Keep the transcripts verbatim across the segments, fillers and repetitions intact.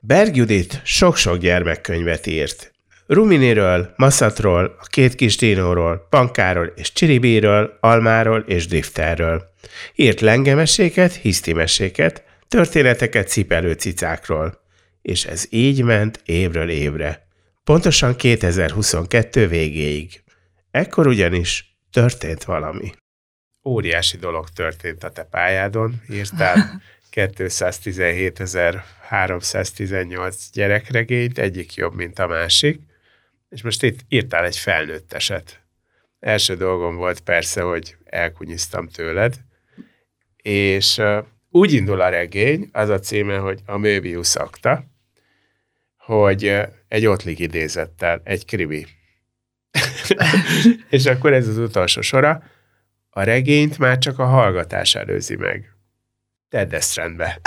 Berg Judit sok-sok gyermekkönyvet írt. Ruminiről, Maszatról, a két kis dinóról, Pankáról és Csiribírről, Almáról és Drifterről. Írt lengemeséket, hisztimeséket, történeteket cipelő cicákról. És ez így ment évről évre. Pontosan kétezer-huszonkettő végéig. Ekkor ugyanis történt valami. Óriási dolog történt a te pályádon, írtál kétszáztizenhétezer-háromszáztizennyolc gyerekregényt, egyik jobb, mint a másik, és most itt írtál egy felnőtteset. Első dolgom volt persze, hogy elkunyiztam tőled, és uh, úgy indul a regény, az a címe, hogy a Möbius Akta, hogy uh, egy Ottlik idézettel, egy krimi. És akkor ez az utolsó sora, a regényt már csak a hallgatás előzi meg. Tedd ezt rendbe.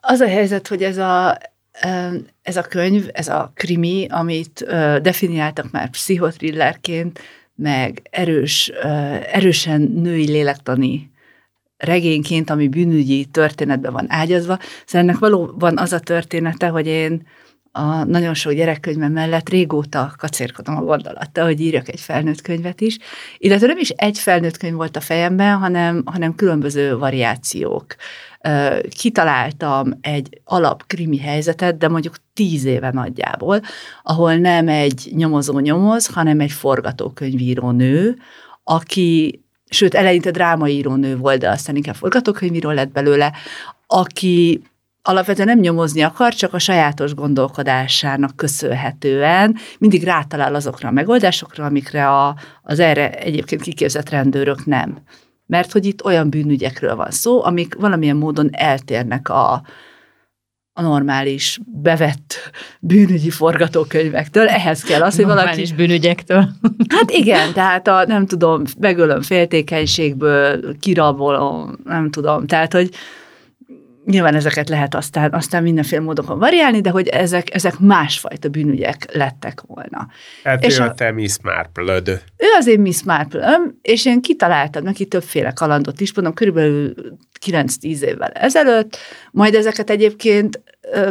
Az a helyzet, hogy ez a, ez a könyv, ez a krimi, amit definiáltak már pszichotrillerként, meg erős, erősen női lélektani regényként, ami bűnügyi történetben van ágyazva. Szóval ennek valóban az a története, hogy én a nagyon sok gyerekkönyve mellett régóta kacérkodom a gondolatta, hogy írjak egy felnőtt könyvet is. Illetve nem is egy felnőtt könyv volt a fejemben, hanem, hanem különböző variációk. Kitaláltam egy alapkrimi helyzetet, de mondjuk tíz éve nagyjából, ahol nem egy nyomozó nyomoz, hanem egy forgatókönyvíró nő, aki, sőt eleinte drámaíró nő volt, de aztán inkább forgatókönyvíró lett belőle, aki alapvetően nem nyomozni akar, csak a sajátos gondolkodásának köszönhetően mindig rátalál azokra a megoldásokra, amikre a, az erre egyébként kiképzett rendőrök nem. Mert hogy itt olyan bűnügyekről van szó, amik valamilyen módon eltérnek a, a normális, bevett bűnügyi forgatókönyvektől. Ehhez kell az, hogy valaki... Normális bűnügyektől. Hát igen, tehát a, nem tudom, megölöm féltékenységből, kirabolom, nem tudom, tehát hogy nyilván ezeket lehet aztán, aztán mindenféle módokon variálni, de hogy ezek, ezek másfajta bűnügyek lettek volna. Hát és ő a te Miss Marple-öd. Ő az én Miss Marple-öm, és én kitaláltam neki többféle kalandot is, mondom, körülbelül kilenc-tíz évvel ezelőtt, majd ezeket egyébként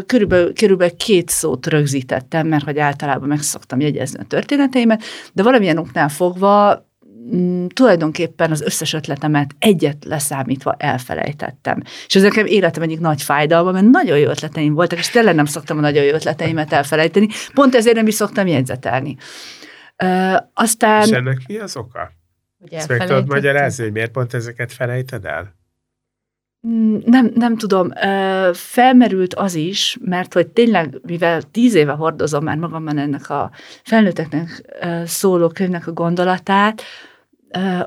körülbelül, körülbelül két szót rögzítettem, mert hogy általában meg szoktam jegyezni a történeteimet, de valamilyen oknál fogva tulajdonképpen az összes ötletemet egyet leszámítva elfelejtettem. És ez nekem életem egyik nagy fájdalma, mert nagyon jó ötleteim voltak, és tényleg nem szoktam a nagyon jó ötleteimet elfelejteni, pont ezért nem is szoktam jegyzetelni. Ö, aztán... És ennek mi az oka? Ezt meg tudod magyarázni, hogy miért pont ezeket felejted el? Nem, nem tudom. Ö, felmerült az is, mert hogy tényleg, mivel tíz éve hordozom már magamban ennek a felnőtteknek szóló könyvnek a gondolatát,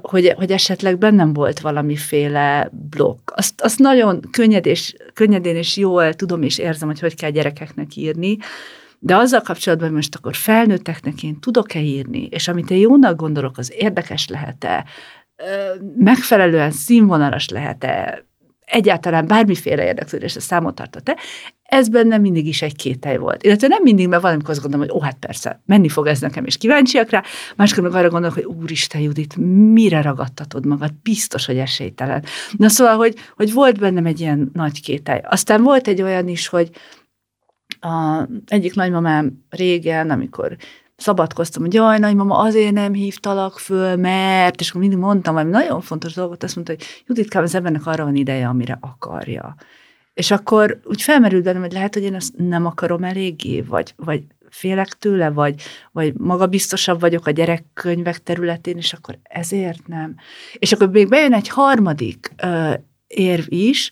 Hogy, hogy esetleg bennem volt valamiféle blokk. Azt, azt nagyon könnyed és, könnyedén és jól tudom és érzem, hogy hogy kell gyerekeknek írni, de azzal kapcsolatban most akkor felnőtteknek én tudok-e írni, és amit én jónak gondolok, az érdekes lehet-e, megfelelően színvonalas lehet-e, egyáltalán bármiféle érdeklődésre számot tartott-e, ez bennem mindig is egy kételj volt. Illetve nem mindig, mert valamikor azt gondolom, hogy ó, hát persze, menni fog ez nekem, és kíváncsiak rá, máskor meg arra gondolok, hogy úristen Judit, mire ragadtatod magad, biztos, hogy esélytelen. Na szóval, hogy, hogy volt bennem egy ilyen nagy kételj. Aztán volt egy olyan is, hogy a egyik nagymamám régen, amikor szabadkoztam, hogy jaj, nagymama, azért nem hívtalak föl, mert, és akkor mindig mondtam valami nagyon fontos dolgot, azt mondta, hogy Juditkám, az embernek arra van ideje, amire akarja. És akkor úgy felmerült bennem, hogy lehet, hogy én ezt nem akarom eléggé, vagy, vagy félek tőle, vagy, vagy magabiztosabb vagyok a gyerekkönyvek területén, és akkor ezért nem. És akkor még bejön egy harmadik ö, érv is,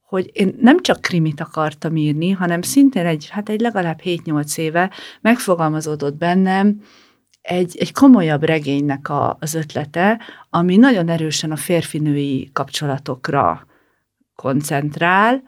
hogy én nem csak krimit akartam írni, hanem szintén egy, hát egy legalább hét-nyolc éve megfogalmazódott bennem egy, egy komolyabb regénynek a, az ötlete, ami nagyon erősen a férfinői kapcsolatokra koncentrál,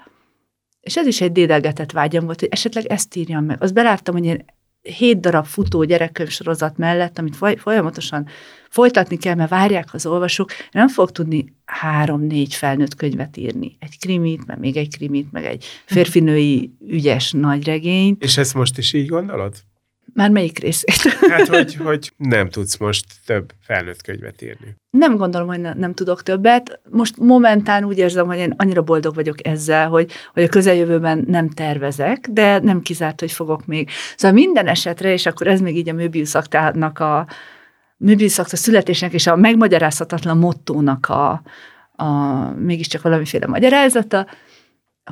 És ez is egy dédelgetett vágyam volt, hogy esetleg ezt írjam meg. Azt beláttam, hogy én hét darab futó gyerekkönyv sorozat mellett, amit foly- folyamatosan folytatni kell, mert várják az olvasók, nem fog tudni három-négy felnőtt könyvet írni. Egy krimit, meg még egy krimit, meg egy férfinői ügyes nagyregényt. És ezt most is így gondolod? Már melyik részét? Hát, hogy, hogy nem tudsz most több felnőtt könyvet írni. Nem gondolom, hogy ne, nem tudok többet. Most momentán úgy érzem, hogy én annyira boldog vagyok ezzel, hogy, hogy a közeljövőben nem tervezek, de nem kizárt, hogy fogok még. Szóval minden esetre, és akkor ez még így a Möbius Aktának a Möbius Akta születésnek és a megmagyarázhatatlan mottónak a, a mégiscsak valamiféle magyarázata,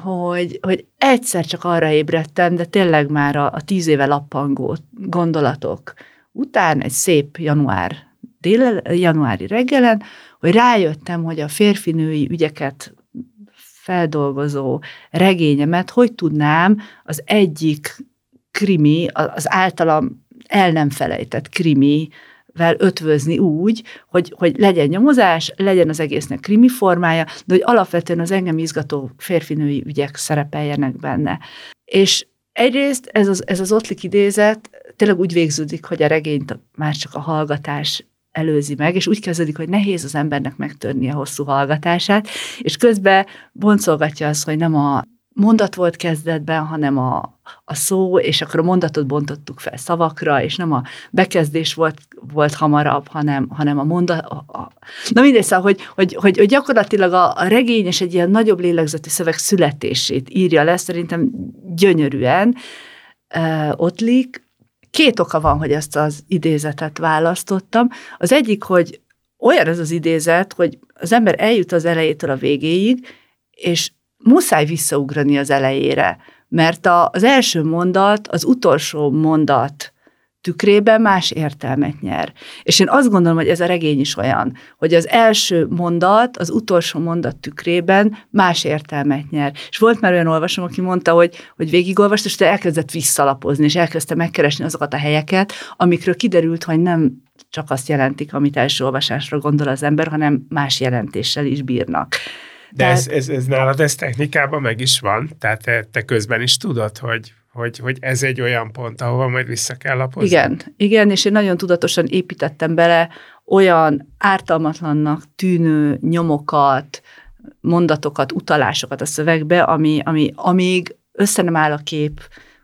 Hogy, hogy egyszer csak arra ébredtem, de tényleg már a, a tíz éve lappangó gondolatok után, egy szép január dél, januári reggelen, hogy rájöttem, hogy a férfinői ügyeket feldolgozó regényemet hogy tudnám az egyik krimi, az általam el nem felejtett krimi, vel ötvözni úgy, hogy, hogy legyen nyomozás, legyen az egésznek krimi formája, de hogy alapvetően az engem izgató férfinői ügyek szerepeljenek benne. És egyrészt ez az, ez az Ottlik idézet tényleg úgy végződik, hogy a regényt már csak a hallgatás előzi meg, és úgy kezdődik, hogy nehéz az embernek megtörni a hosszú hallgatását, és közben boncolgatja azt, hogy nem a mondat volt kezdetben, hanem a, a szó, és akkor a mondatot bontottuk fel szavakra, és nem a bekezdés volt, volt hamarabb, hanem, hanem a mondat... A, a, na mindegy, szóval, hogy, hogy, hogy, hogy gyakorlatilag a, a regény és egy ilyen nagyobb lélegzetű szöveg születését írja le, szerintem gyönyörűen uh, Ottlik. Két oka van, hogy ezt az idézetet választottam. Az egyik, hogy olyan ez az idézet, hogy az ember eljut az elejétől a végéig, és muszáj visszaugrani az elejére, mert a, az első mondat, az utolsó mondat tükrében más értelmet nyer. És én azt gondolom, hogy ez a regény is olyan, hogy az első mondat, az utolsó mondat tükrében más értelmet nyer. És volt már olyan olvasom, aki mondta, hogy, hogy végigolvast, és elkezdett visszalapozni, és elkezdte megkeresni azokat a helyeket, amikről kiderült, hogy nem csak azt jelentik, amit első olvasásra gondol az ember, hanem más jelentéssel is bírnak. De ez, ez, ez nálad ez technikában meg is van, tehát te, te közben is tudod, hogy, hogy, hogy ez egy olyan pont, ahova majd vissza kell lapozni. Igen, igen, és én nagyon tudatosan építettem bele olyan ártalmatlannak tűnő nyomokat, mondatokat, utalásokat a szövegbe, ami, ami amíg össze nem áll a kép,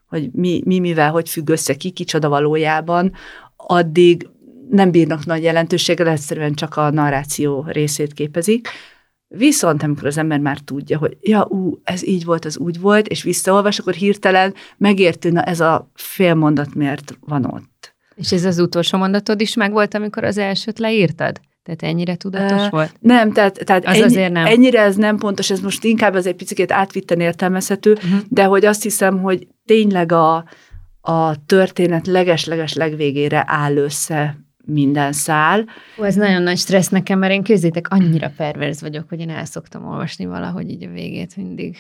hogy mi, mi mivel, hogy függ össze, ki kicsoda valójában, addig nem bírnak nagy jelentőséggel, egyszerűen csak a narráció részét képezik. Viszont amikor az ember már tudja, hogy ja, ú, ez így volt, az úgy volt, és visszaolvas, akkor hirtelen megértő, na ez a fél mondat miért van ott. És ez az utolsó mondatod is megvolt, amikor az elsőt leírtad? Tehát ennyire tudatos e, volt? Nem, tehát, tehát az ennyi, nem. ennyire ez nem pontos, ez most inkább az egy picit átvitten értelmezhető, uh-huh. de hogy azt hiszem, hogy tényleg a, a történet leges-leges legvégére áll össze minden szál. Ó, ez nagyon nagy stressz nekem, mert én közétek annyira perverz vagyok, hogy én el szoktam olvasni valahogy így a végét mindig.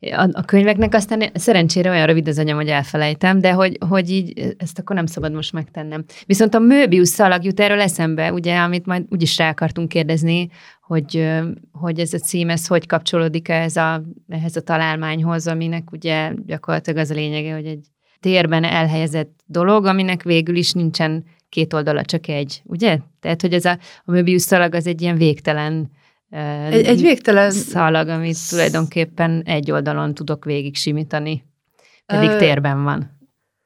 A, a könyveknek aztán szerencsére olyan rövid az anyam, hogy elfelejtem, de hogy, hogy így ezt akkor nem szabad most megtennem. Viszont a Möbius szalag jut erről eszembe, ugye, amit majd úgyis rá akartunk kérdezni, hogy, hogy ez a cím, ez hogy kapcsolódik ez a, ehhez a találmányhoz, aminek ugye gyakorlatilag az a lényege, hogy egy térben elhelyezett dolog, aminek végül is nincsen két oldala, csak egy, ugye? Tehát, hogy ez a, a Möbius szalag az egy ilyen végtelen, egy, egy végtelen szalag, amit sz... tulajdonképpen egy oldalon tudok végig simítani, pedig Ö... térben van.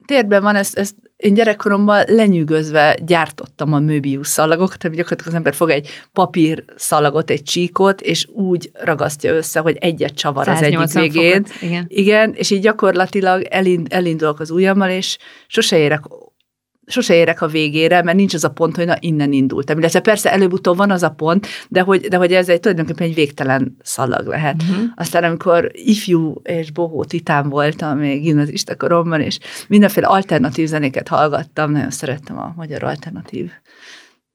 Térben van, ezt, ezt én gyerekkoromban lenyűgözve gyártottam a Möbius szalagokat, tehát gyakorlatilag az ember fog egy papír szalagot, egy csíkot, és úgy ragasztja össze, hogy egyet csavar az egyik végén. Fokot, igen. igen, és így gyakorlatilag elind, elindulok az ujjammal, és sose érek sose érek a végére, mert nincs az a pont, hogy na, innen indultam. Illetve persze előbb-utóbb van az a pont, de hogy, de hogy ez egy tulajdonképpen egy végtelen szalag lehet. Uh-huh. Aztán amikor ifjú és bohó titán voltam még gimnazista koromban, és mindenféle alternatív zenéket hallgattam, nagyon szerettem a magyar alternatív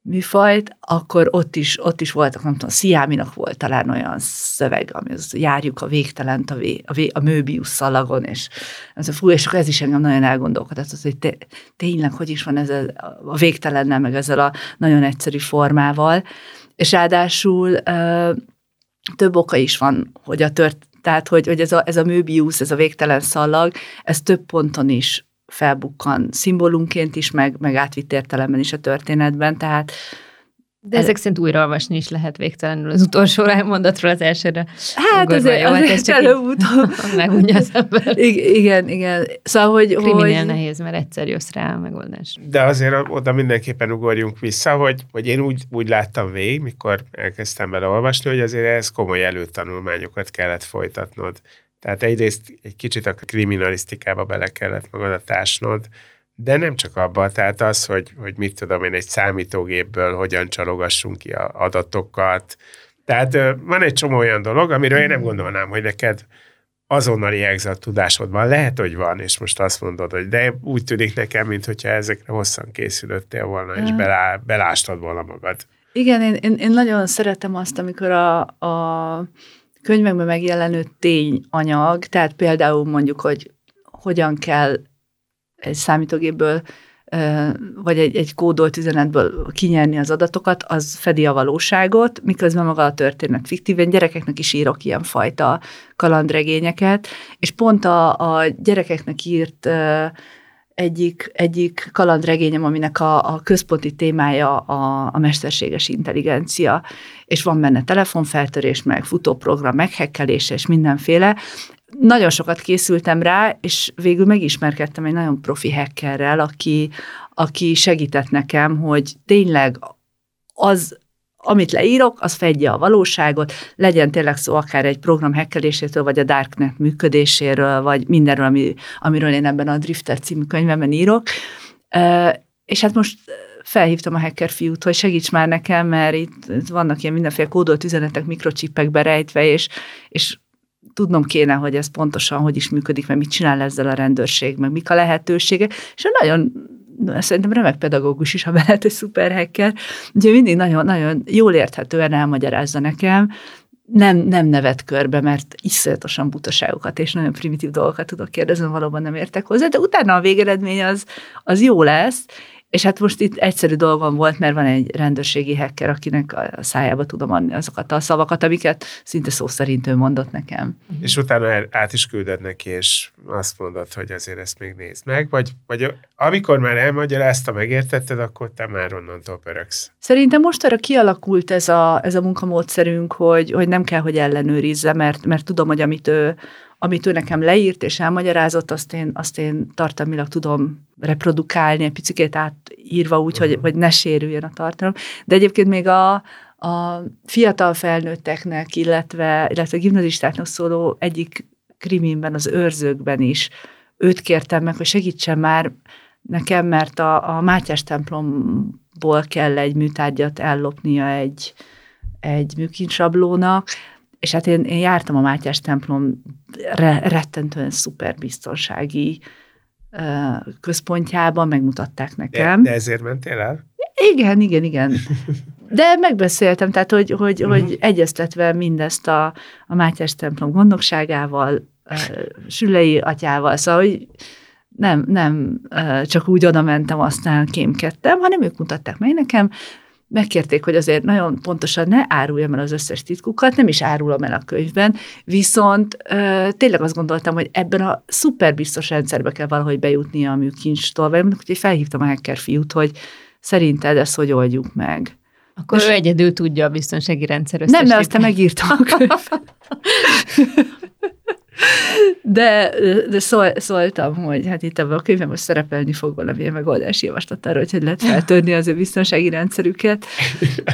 műfajt, akkor ott is, ott is voltak, nem tudom, Szijáminak volt talán olyan szöveg, ami az járjuk a végtelent a, vé, a, vé, a Möbius szalagon, és ez a fú, és ez is engem nagyon elgondolkodhatott, hogy te, tényleg hogy is van ez a, a végtelennel, meg ezzel a nagyon egyszerű formával, és ráadásul ö, több oka is van, hogy a tört, Tehát, hogy, hogy ez a, ez a Möbius, ez a végtelen szallag, ez több ponton is felbukkan szimbólumként is, meg, meg átvitt értelemben is a történetben, tehát... De ezek szerint újraolvasni is lehet végtelenül az utolsó mondatról az elsőre. Hát azért, azért, azért előbb-utóbb. Megunja az ember. Igen, igen. Szóval, hogy... Kriminél hogy... nehéz, mert egyszer jössz rá a megoldás. De azért oda mindenképpen ugorjunk vissza, hogy, hogy én úgy, úgy láttam végig, mikor elkezdtem bele olvasni, hogy azért ehhez komoly előtanulmányokat kellett folytatnod. Tehát egyrészt egy kicsit a kriminalisztikába bele kellett magadat ásnod, de nem csak abban, tehát az, hogy, hogy mit tudom én, egy számítógépből hogyan csalogassunk ki az adatokat. Tehát van egy csomó olyan dolog, amiről én nem gondolnám, hogy neked azonnali egzakt tudásod van. Lehet, hogy van, és most azt mondod, hogy de úgy tűnik nekem, mintha ezekre hosszan készülöttél volna, és belá, belástad volna magad. Igen, én, én, én nagyon szeretem azt, amikor a... a könyvekben megjelenő tényanyag, tehát például mondjuk, hogy hogyan kell egy számítógépből, vagy egy, egy kódolt üzenetből kinyerni az adatokat, az fedi a valóságot, miközben maga a történet fiktív. Én gyerekeknek is írok ilyenfajta kalandregényeket, és pont a, a gyerekeknek írt egyik, egyik kalandregényem, aminek a, a központi témája a, a mesterséges intelligencia, és van benne telefonfeltörés, meg futóprogram, meghekkelése, és mindenféle. Nagyon sokat készültem rá, és végül megismerkedtem egy nagyon profi hackerrel, aki, aki segített nekem, hogy tényleg az, amit leírok, az fedje a valóságot, legyen tényleg szó akár egy program hackelésétől, vagy a Darknet működéséről, vagy mindenről, ami, amiről én ebben a Drifter című könyvemben írok. És hát most felhívtam a hacker fiút, hogy segíts már nekem, mert itt, itt vannak ilyen mindenféle kódolt üzenetek mikrocsipekbe rejtve, és, és tudnom kéne, hogy ez pontosan hogy is működik, mert mit csinál ezzel a rendőrség, meg mik a lehetősége, és nagyon... szerintem remek pedagógus is, ha mellett egy szuper hacker, ugye mindig nagyon, nagyon jól érthetően elmagyarázza nekem, nem, nem nevet körbe, mert iszonyatosan butaságokat és nagyon primitív dolgokat tudok kérdezni, valóban nem értek hozzá, de utána a végeredmény az, az jó lesz, és hát most itt egyszerű dolgom volt, mert van egy rendőrségi hacker, akinek a szájába tudom adni azokat a szavakat, amiket szinte szó szerint ő mondott nekem. És utána át is küldöd neki, és azt mondod, hogy azért ezt még nézd meg, vagy, vagy amikor már elmagyarázta, megértetted, akkor te már onnantól pöröksz. Szerintem most arra kialakult ez a, ez a munkamódszerünk, hogy, hogy nem kell, hogy ellenőrizze, mert, mert tudom, hogy amit ő amit ő nekem leírt és elmagyarázott, azt én, azt én tartalmilag tudom reprodukálni, egy picikét átírva úgy, uh-huh. hogy, hogy ne sérüljön a tartalom. De egyébként még a, a fiatal felnőtteknek, illetve, illetve gimnazistáknak szóló egyik krimimben, az Őrzőkben is őt kértem meg, hogy segítsen már nekem, mert a, a Mátyás templomból kell egy műtárgyat ellopnia egy, egy műkincsablónak, és hát én, én jártam a Mátyás templom re, rettentően szuper biztonsági ö, központjában, megmutatták nekem. De, de ezért mentél el? Igen, igen, igen. De megbeszéltem, tehát hogy, hogy, uh-huh. hogy egyeztetve mindezt a, a Mátyás templom gondnokságával, ö, Sülei atyával, szóval hogy nem, nem ö, csak úgy oda mentem, aztán kémkedtem, hanem ők mutatták meg nekem. Megkérték, hogy azért nagyon pontosan ne áruljam el az összes titkukat, nem is árulom el a könyvben, viszont ö, tényleg azt gondoltam, hogy ebben a szuperbiztos rendszerbe kell valahogy bejutnia a műkincstól, vagy mondjuk, hogy felhívtam a hacker fiút, hogy szerinted ezt hogy oldjuk meg. Akkor és ő egyedül tudja a biztonsági rendszer összes. Nem, mert aztán megírtam a könyvben. De, de szól, szóltam, hogy hát itt ebben a könyvben most szerepelni fog valamilyen megoldási javaslat arra, hogy lehet feltörni az ő biztonsági rendszerüket,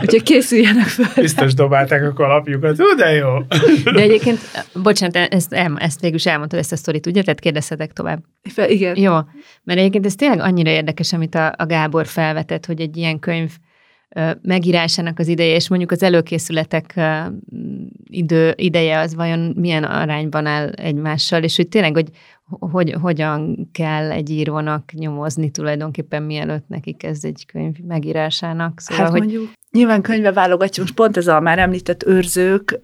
úgyhogy készüljenek fel. Biztos dobálták a kalapjukat, de jó. De egyébként, bocsánat, ezt, ezt végül is elmondtad, ezt a sztorit, ugye? Tehát kérdezhetek tovább. Igen. Jó, mert egyébként ez tényleg annyira érdekes, amit a, a Gábor felvetett, hogy egy ilyen könyv megírásának az ideje, és mondjuk az előkészületek idő, ideje az vajon milyen arányban áll egymással, és hogy tényleg, hogy, hogy hogyan kell egy írónak nyomozni tulajdonképpen, mielőtt neki kezd egy könyv megírásának. Szóval, hát mondjuk, hogy... nyilván könyve válogatjuk, most pont ez a már említett Őrzők,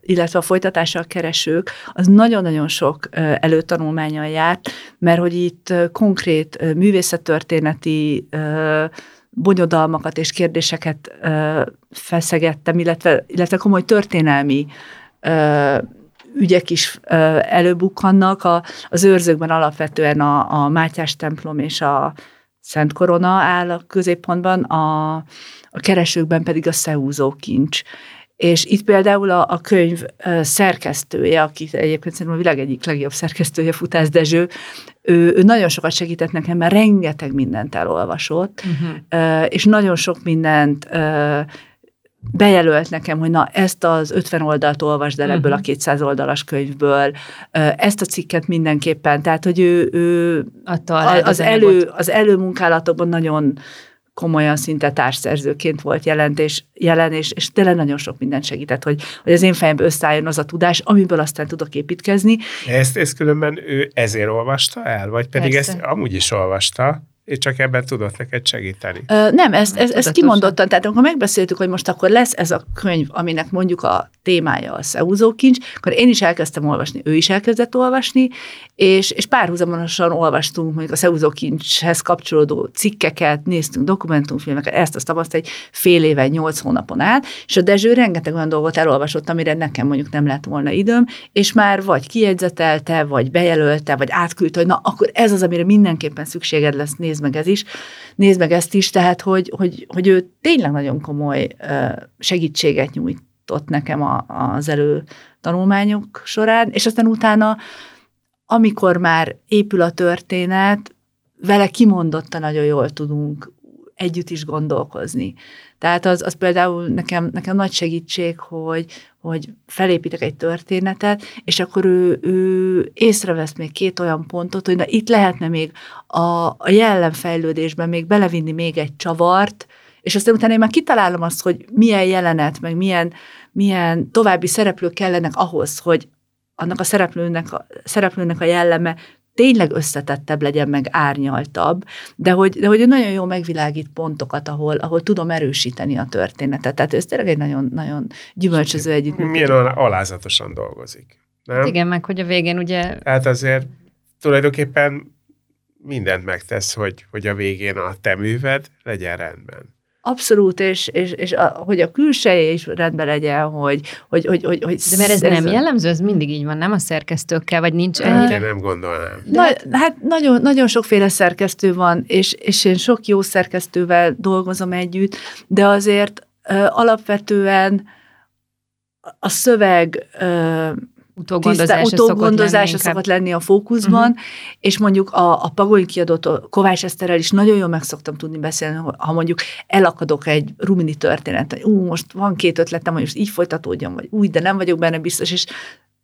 illetve a folytatással Keresők, az nagyon-nagyon sok előtanulmánnyal járt, mert hogy itt konkrét művészettörténeti bonyodalmakat és kérdéseket ö, feszegettem, illetve, illetve komoly történelmi ö, ügyek is előbukkannak. Az őrzőkben alapvetően a, a Mátyás templom és a Szent Korona áll a középpontban, a, a keresőkben pedig a Szehúzó kincs. És itt például a, a könyv szerkesztője, aki egyébként szerintem a világ egyik legjobb szerkesztője, Futász Dezső, ő, ő nagyon sokat segített nekem, mert rengeteg mindent elolvasott, uh-huh. és nagyon sok mindent bejelölt nekem, hogy na, ezt az ötven oldalt olvasd el ebből uh-huh. a kétszáz oldalas könyvből, ezt a cikket mindenképpen, tehát, hogy ő, ő az, elő, az előmunkálatokban nagyon komolyan szinte társszerzőként volt jelentés, jelen, és, és tényleg nagyon sok mindent segített, hogy, hogy az én fejembe összeálljon az a tudás, amiből aztán tudok építkezni. Ezt, ezt különben ő ezért olvasta el? Vagy pedig Persze. ezt amúgy is olvasta, és csak ebben tudott neked segíteni? Ö, nem, ezt, ezt, ezt kimondottan. Tehát amikor megbeszéltük, hogy most akkor lesz ez a könyv, aminek mondjuk a témája a Szehúzó kincs, akkor én is elkezdtem olvasni, ő is elkezdett olvasni, és, és párhuzamosan olvastunk mondjuk a Szehúzó kincshez kapcsolódó cikkeket, néztünk dokumentumfilmeket, ezt azt azt egy fél éve, nyolc hónapon át, és a Dezső rengeteg olyan dolgot elolvasott, amire nekem mondjuk nem lett volna időm, és már vagy kijegyzetelte, vagy bejelölte, vagy átküldte, hogy na, akkor ez az, amire mindenképpen szükséged lesz, nézni. Nézd meg ez is, nézd meg ezt is, tehát, hogy, hogy, hogy ő tényleg nagyon komoly segítséget nyújtott nekem a, az elő tanulmányok során, és aztán utána, amikor már épül a történet, vele kimondottan nagyon jól tudunk együtt is gondolkozni. Tehát az, az például nekem, nekem nagy segítség, hogy, hogy felépítek egy történetet, és akkor ő, ő észrevesz még két olyan pontot, hogy na, itt lehetne még a, a jellemfejlődésben még belevinni még egy csavart, és aztán utána én már kitalálom azt, hogy milyen jelenet, meg milyen, milyen további szereplők kellenek ahhoz, hogy annak a szereplőnek a, szereplőnek a jelleme tényleg összetettebb legyen, meg árnyaltabb, de hogy, de hogy nagyon jól megvilágít pontokat, ahol, ahol tudom erősíteni a történetet. Tehát ez tényleg egy nagyon, nagyon gyümölcsöző együttműködés. Milyen alázatosan dolgozik, nem? Hát igen, meg hogy a végén ugye... Hát azért tulajdonképpen mindent megtesz, hogy, hogy a végén a te műved legyen rendben. Abszolút, és, és, és a, hogy a külseje is rendben legyen, hogy... hogy, hogy, hogy, hogy de mert ez, ez nem jellemző, ez mindig így van, nem a szerkesztőkkel, vagy nincs ennyire? Én nem gondolnám. Na, hát hát nagyon, nagyon sokféle szerkesztő van, és, és én sok jó szerkesztővel dolgozom együtt, de azért ö, alapvetően a szöveg... Ö, Utógondozása, tiszta, utógondozása szokott, szokott lenni a fókuszban, uh-huh. és mondjuk a, a Pagony kiadótól, Kovács Eszterrel is nagyon jól meg szoktam tudni beszélni, ha mondjuk elakadok egy Rumini történet, ú, most van két ötletem, hogy most így folytatódjon, vagy úgy, de nem vagyok benne biztos, és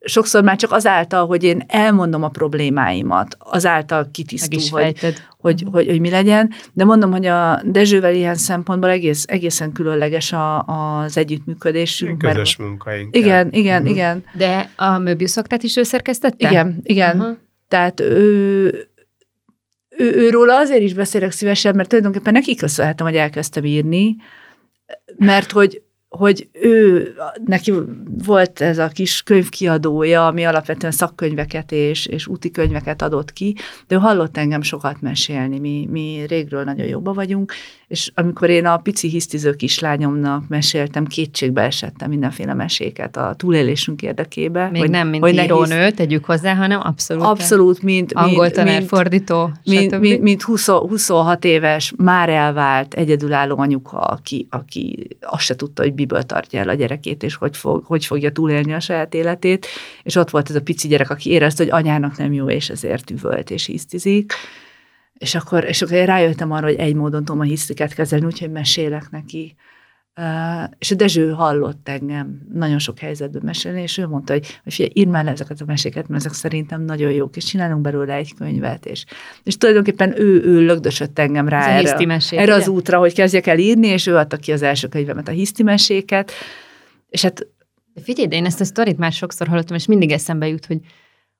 sokszor már csak azáltal, hogy én elmondom a problémáimat, azáltal kitisztul, hogy, hogy, hogy, hogy, hogy mi legyen, de mondom, hogy a Dezsővel ilyen szempontból egész, egészen különleges a, az együttműködésünk. Közös munkaink. Igen, igen, uh-huh. igen. De a Möbius Aktát is ő szerkesztette? Igen, igen. Uh-huh. Tehát ő... Ő, őróla azért is beszélek szívesen, mert tulajdonképpen neki köszönhetem, hogy elkezdtem írni, mert hogy hogy ő, neki volt ez a kis könyvkiadója, ami alapvetően szakkönyveket és, és úti könyveket adott ki, de ő hallott engem sokat mesélni, mi, mi régről nagyon jobban vagyunk, és amikor én a pici hisztiző kislányomnak meséltem, kétségbe esettem mindenféle meséket a túlélésünk érdekében. Még hogy, nem mint hogy írónő, hisz... tegyük hozzá, hanem abszolút. Abszolút, mint angol tanárfordító, mint, mint, mint huszonhat éves, már elvált, egyedülálló anyuka, aki, aki azt se tudta, hogy miből tartja el a gyerekét, és hogy, fog, hogy fogja túlélni a saját életét. És ott volt ez a pici gyerek, aki érezte, hogy anyának nem jó, és ezért üvölt és hisztizik. És akkor, és akkor én rájöttem arra, hogy egy módon tudom a hisztiket kezelni, úgyhogy mesélek neki. Uh, és a Dezső hallott engem nagyon sok helyzetben mesélni, és ő mondta, hogy, hogy figyelj, írd már le ezeket a meséket, mert ezek szerintem nagyon jók, és csinálunk belőle egy könyvet. És, és tulajdonképpen ő, ő lögdösött engem rá erre, mesék, erre az útra, hogy kezdjek el írni, és ő adta ki az első könyvemet, a hiszti meséket. És hát... De figyelj, de én ezt a sztorit már sokszor hallottam, és mindig eszembe jut, hogy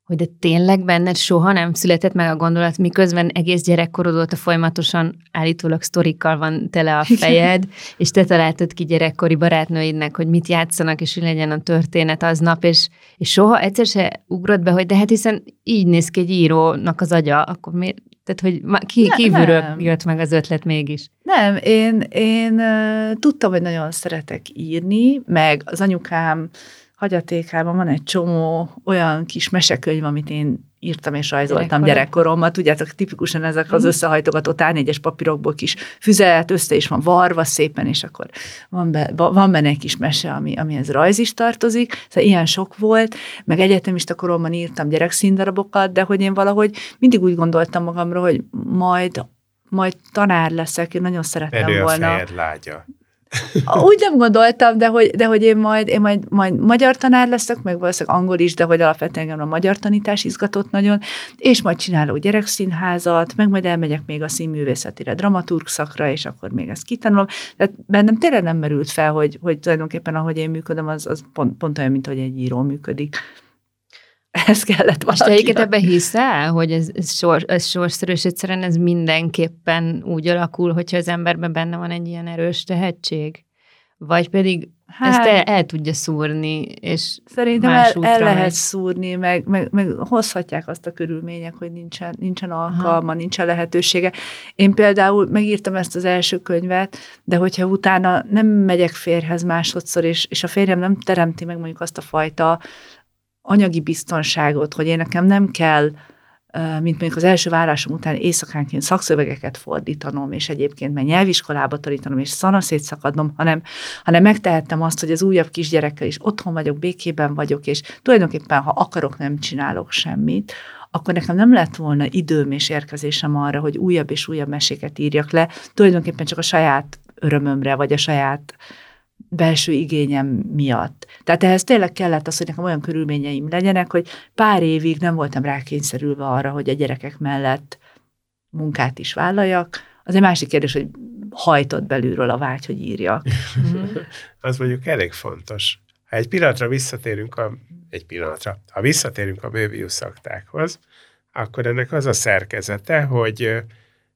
hogy de tényleg benned soha nem született meg a gondolat, miközben egész gyerekkorod óta folyamatosan állítólag sztorikkal van tele a fejed, és te találtad ki gyerekkori barátnőidnek, hogy mit játszanak, és hogy legyen a történet aznap, és, és soha egyszer se ugrott be, hogy de hát hiszen így néz ki egy írónak az agya, akkor miért? Tehát, hogy ki, ne, kívülről nem. jött meg az ötlet mégis. Nem, én, én tudtam, hogy nagyon szeretek írni, meg az anyukám hagyatékában van egy csomó olyan kis mesekönyv, amit én írtam és rajzoltam gyerekkoromban. Tudjátok, tipikusan ezek az összehajtogató tárnégyes papírokból kis füzelet, össze is van varva szépen, és akkor van, be, van benne egy kis mese, ami, amihez rajz is tartozik. Szóval ilyen sok volt, meg egyetemista koromban írtam gyerekszíndarabokat, de hogy én valahogy mindig úgy gondoltam magamra, hogy majd, majd tanár leszek, én nagyon szerettem Erő volna. Erő a fejed lágya. Úgy nem gondoltam, de hogy, de hogy én, majd, én majd, majd magyar tanár leszek, meg valószínűleg angol is, de hogy alapvetően engem a magyar tanítás izgatott nagyon, és majd csinálok gyerekszínházat, meg majd elmegyek még a színművészetire, dramaturg szakra, és akkor még ezt kitanulom. Tehát bennem tényleg nem merült fel, hogy, hogy tulajdonképpen ahogy én működöm, az, az pont, pont olyan, mint hogy egy író működik. Ez kellett valakinek. És egyiket ebben hiszel, hogy ez, ez, sor, ez sorszerűs, egyszerűen ez mindenképpen úgy alakul, hogyha az emberben benne van egy ilyen erős tehetség? Vagy pedig hát, ezt el, el tudja szúrni, és szerintem más el, el lehet megy. Szúrni, meg, meg, meg hozhatják azt a körülmények, hogy nincsen, nincsen alkalma, aha, nincsen lehetősége. Én például megírtam ezt az első könyvet, de hogyha utána nem megyek férjhez másodszor, és, és a férjem nem teremti meg mondjuk azt a fajta anyagi biztonságot, hogy én nekem nem kell, mint mondjuk az első várásom után éjszakánként szakszövegeket fordítanom, és egyébként meg nyelviskolába tanítanom, és szanaszét szakadnom, hanem, hanem megtehettem azt, hogy az újabb kisgyerekkel is otthon vagyok, békében vagyok, és tulajdonképpen, ha akarok, nem csinálok semmit, akkor nekem nem lett volna időm és érkezésem arra, hogy újabb és újabb meséket írjak le, tulajdonképpen csak a saját örömömre, vagy a saját belső igényem miatt. Tehát ehhez tényleg kellett az, hogy nekem olyan körülményeim legyenek, hogy pár évig nem voltam rákényszerülve arra, hogy a gyerekek mellett munkát is vállaljak. Az egy másik kérdés, hogy hajtott belülről a vágy, hogy írjak. Az mondjuk elég fontos. Ha egy pillanatra visszatérünk a, egy pillanatra, ha visszatérünk a Möbius aktákhoz, akkor ennek az a szerkezete, hogy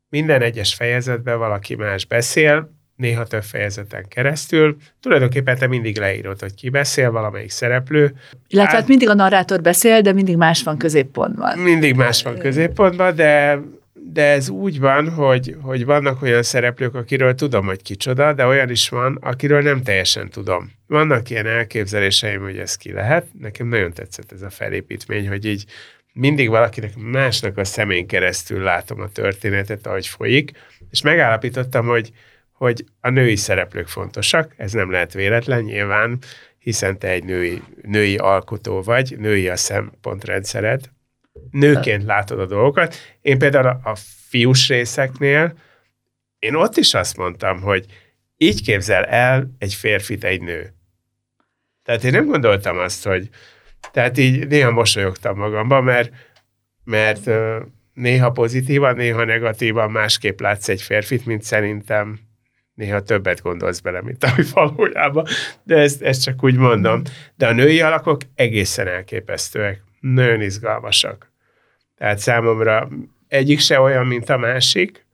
minden egyes fejezetben valaki más beszél, néha több fejezeten keresztül. Tulajdonképpen te mindig leírod, hogy ki beszél, valamelyik szereplő. Illetve hát mindig a narrátor beszél, de mindig más van középpontban. Mindig más van középpontban, de, de ez úgy van, hogy, hogy vannak olyan szereplők, akiről tudom, hogy kicsoda, de olyan is van, akiről nem teljesen tudom. Vannak ilyen elképzeléseim, hogy ez ki lehet. Nekem nagyon tetszett ez a felépítmény, hogy így mindig valakinek másnak a szemén keresztül látom a történetet, ahogy folyik, és megállapítottam, hogy hogy a női szereplők fontosak, ez nem lehet véletlen nyilván, hiszen te egy női, női alkotó vagy, női a szempontrendszered, nőként látod a dolgokat. Én például a, a fiús részeknél, én ott is azt mondtam, hogy így képzel el egy férfit egy nő. Tehát én nem gondoltam azt, hogy... Tehát így néha mosolyogtam magamban, mert... mert néha pozitívan, néha negatívan másképp látsz egy férfit, mint szerintem néha többet gondolsz bele, mint ami valójában, de ezt, ezt csak úgy mondom. De a női alakok egészen elképesztőek, nagyon izgalmasak. Tehát számomra egyik se olyan, mint a másik,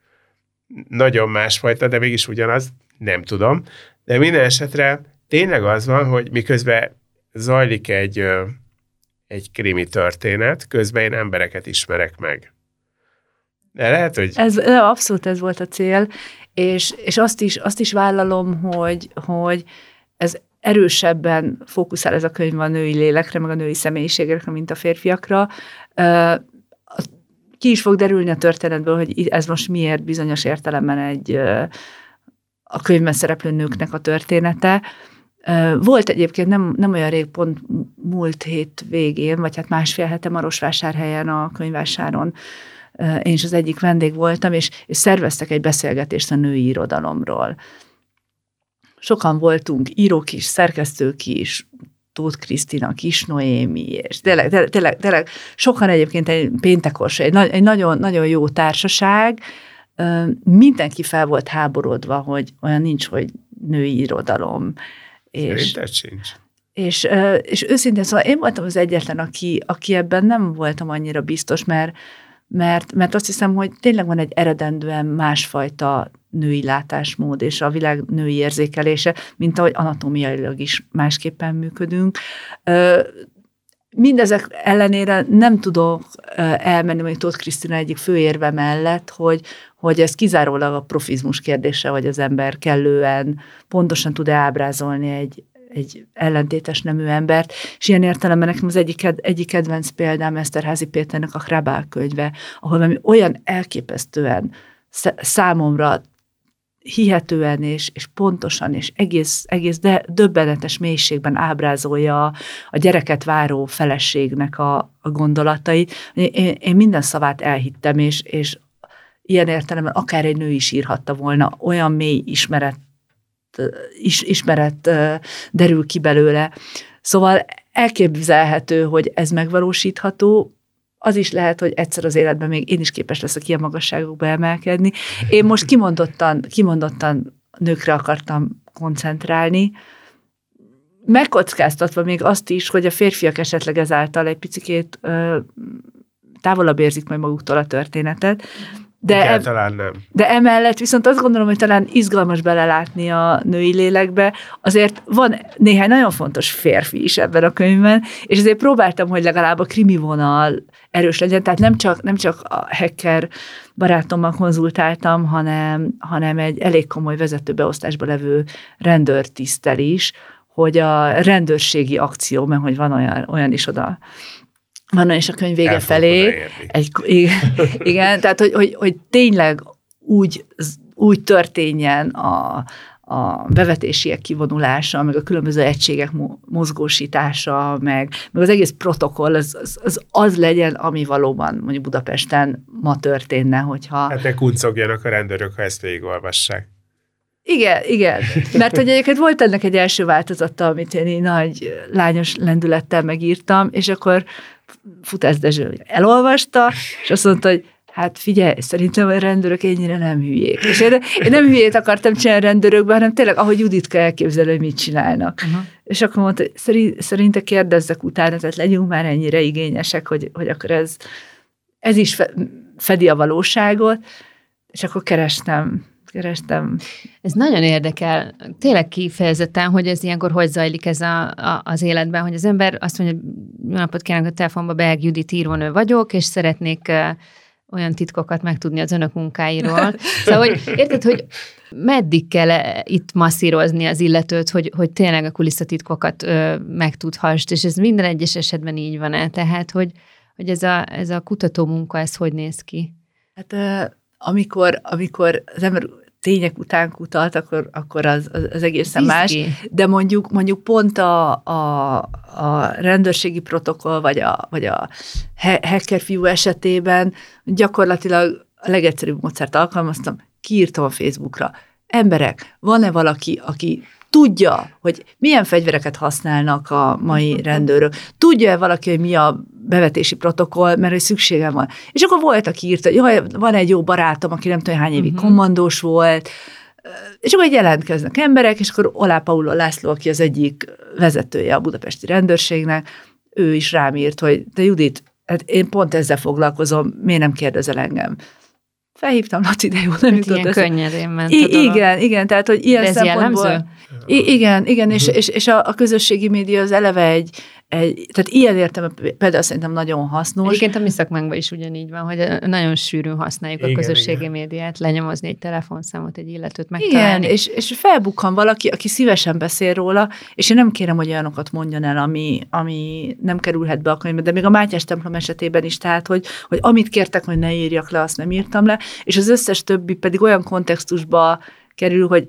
nagyon másfajta, de mégis ugyanaz, nem tudom. De minden esetre tényleg az van, hogy miközben zajlik egy, egy krimi történet, közben én embereket ismerek meg. De lehet, hogy... Ez, abszolút ez volt a cél, és, és azt, is, azt is vállalom, hogy, hogy ez erősebben fókuszál ez a könyv a női lélekre, meg a női személyiségekre, mint a férfiakra. Ki is fog derülni a történetből, hogy ez most miért bizonyos értelemben egy a könyvben szereplő nőknek a története. Volt egyébként nem, nem olyan rég, pont múlt hét végén, vagy hát másfél hete Marosvásárhelyen a könyvásáron én is az egyik vendég voltam, és, és szerveztek egy beszélgetést a női irodalomról. Sokan voltunk, írók is, szerkesztők is, Tóth Krisztina, Kis Noémi, és tényleg, tényleg, tényleg sokan egyébként egy péntekors, egy, egy nagyon, nagyon jó társaság, mindenki fel volt háborodva, hogy olyan nincs, hogy női irodalom. Szerinted sincs. És, és őszintén szóval én voltam az egyetlen, aki, aki ebben nem voltam annyira biztos, mert Mert, mert azt hiszem, hogy tényleg van egy eredendően másfajta női látásmód és a világ női érzékelése, mint ahogy anatómiailag is másképpen működünk. Mindezek ellenére nem tudok elmenni, mondjuk Tóth Krisztina egyik főérve mellett, hogy, hogy ez kizárólag a profizmus kérdése, hogy az ember kellően pontosan tud-e ábrázolni egy, egy ellentétes nemű embert, és ilyen értelemben nekem az egyik, egyik kedvenc példám Eszterházi Péternek a Krabál könyve, ahol valami olyan elképesztően számomra hihetően és, és pontosan és egész, egész de döbbenetes mélységben ábrázolja a gyereket váró feleségnek a, a gondolatait. Én, én minden szavát elhittem, és, és ilyen értelemben akár egy nő is írhatta volna, olyan mély ismeret, is, ismeret derül ki belőle. Szóval elképzelhető, hogy ez megvalósítható. Az is lehet, hogy egyszer az életben még én is képes leszek ilyen magasságokba emelkedni. Én most kimondottan, kimondottan nőkre akartam koncentrálni, megkockáztatva még azt is, hogy a férfiak esetleg ezáltal egy picikét ö, távolabb érzik majd maguktól a történetet. De, e, talán nem. De emellett viszont azt gondolom, hogy talán izgalmas belelátni a női lélekbe. Azért van néhány nagyon fontos férfi is ebben a könyvben, és azért próbáltam, hogy legalább a krimi vonal erős legyen. Tehát nem csak, nem csak a hacker barátommal konzultáltam, hanem, hanem egy elég komoly vezetőbeosztásba levő rendőrtisztel is, hogy a rendőrségi akció, mert hogy van olyan, olyan is oda, van is a könyv vége felé. Egy, igen, tehát hogy, hogy, hogy tényleg úgy, úgy történjen a, a bevetésiek kivonulása, meg a különböző egységek mozgósítása, meg, meg az egész protokoll, az az, az az legyen, ami valóban mondjuk Budapesten ma történne, hogyha... Hát ne kuncogjanak a rendőrök, ha ezt végigolvassák. Igen, igen. Mert hogy egyébként volt ennek egy első változata, amit én nagy lányos lendülettel megírtam, és akkor Futász Dezső elolvasta, és azt mondta, hogy hát figyelj, szerintem a rendőrök ennyire nem hülyék. És én, én nem hülyét akartam csinálni rendőrökben, hanem tényleg, ahogy Juditka elképzelő, hogy mit csinálnak. Uh-huh. És akkor mondta, hogy szerinte kérdezzek utána, tehát legyünk már ennyire igényesek, hogy, hogy akkor ez, ez is fedi a valóságot, és akkor kerestem Kerestem. Ez nagyon érdekel, tényleg kifejezetten, hogy ez ilyenkor hogy zajlik ez a, a, az életben, hogy az ember azt mondja, jó napot kívánok, a telefonba Berg Judit írónő vagyok, és szeretnék uh, olyan titkokat megtudni az önök munkáiról. Szóval, hogy érted, hogy meddig kell itt masszírozni az illetőt, hogy, hogy tényleg a kulisszatitkokat uh, megtudhassd, és ez minden egyes esetben így van-e, tehát, hogy, hogy ez, a, ez a kutató munka, ez hogy néz ki? Hát uh, amikor, amikor az ember tények után kutat, akkor, akkor az, az, az egészen más. De mondjuk, mondjuk pont a, a, a rendőrségi protokoll, vagy a, vagy a hacker fiú esetében gyakorlatilag a legegyszerűbb módszert alkalmaztam, kiírtam a Facebookra. Emberek, van-e valaki, aki tudja, hogy milyen fegyvereket használnak a mai rendőrök? Tudja-e valaki, hogy mi a bevetési protokoll, mert hogy szükségem van? És akkor volt, aki írt, hogy jaj, van egy jó barátom, aki nem tudom, hány évig uh-huh. kommandós volt, és akkor jelentkeznek emberek, és akkor Olá Paulo László, aki az egyik vezetője a budapesti rendőrségnek, ő is rám írt, hogy de Judit, hát én pont ezzel foglalkozom, miért nem kérdezel engem? Felhívtam Laci, de jó, nem hát jutott össze. Könnyedén ment I- Igen, igen, tehát, hogy ilyen ez szempontból... I- igen, igen, és, és, és a, a közösségi média az eleve egy, egy tehát ilyen értem, például szerintem nagyon hasznos. Egyébként a mi szakmánkban is ugyanígy van, hogy nagyon sűrűn használjuk igen, a közösségi igen. médiát, lenyomozni egy telefonszámot, egy illetőt megtalálni. Igen, és, és felbukkan valaki, aki szívesen beszél róla, és én nem kérem, hogy olyanokat mondjon el, ami, ami nem kerülhet be a könyvbe, de még a Mátyás templom esetében is, tehát, hogy, hogy amit kértek, hogy ne írjak le, azt nem írtam le, és az összes többi pedig olyan kontextusba kerül, hogy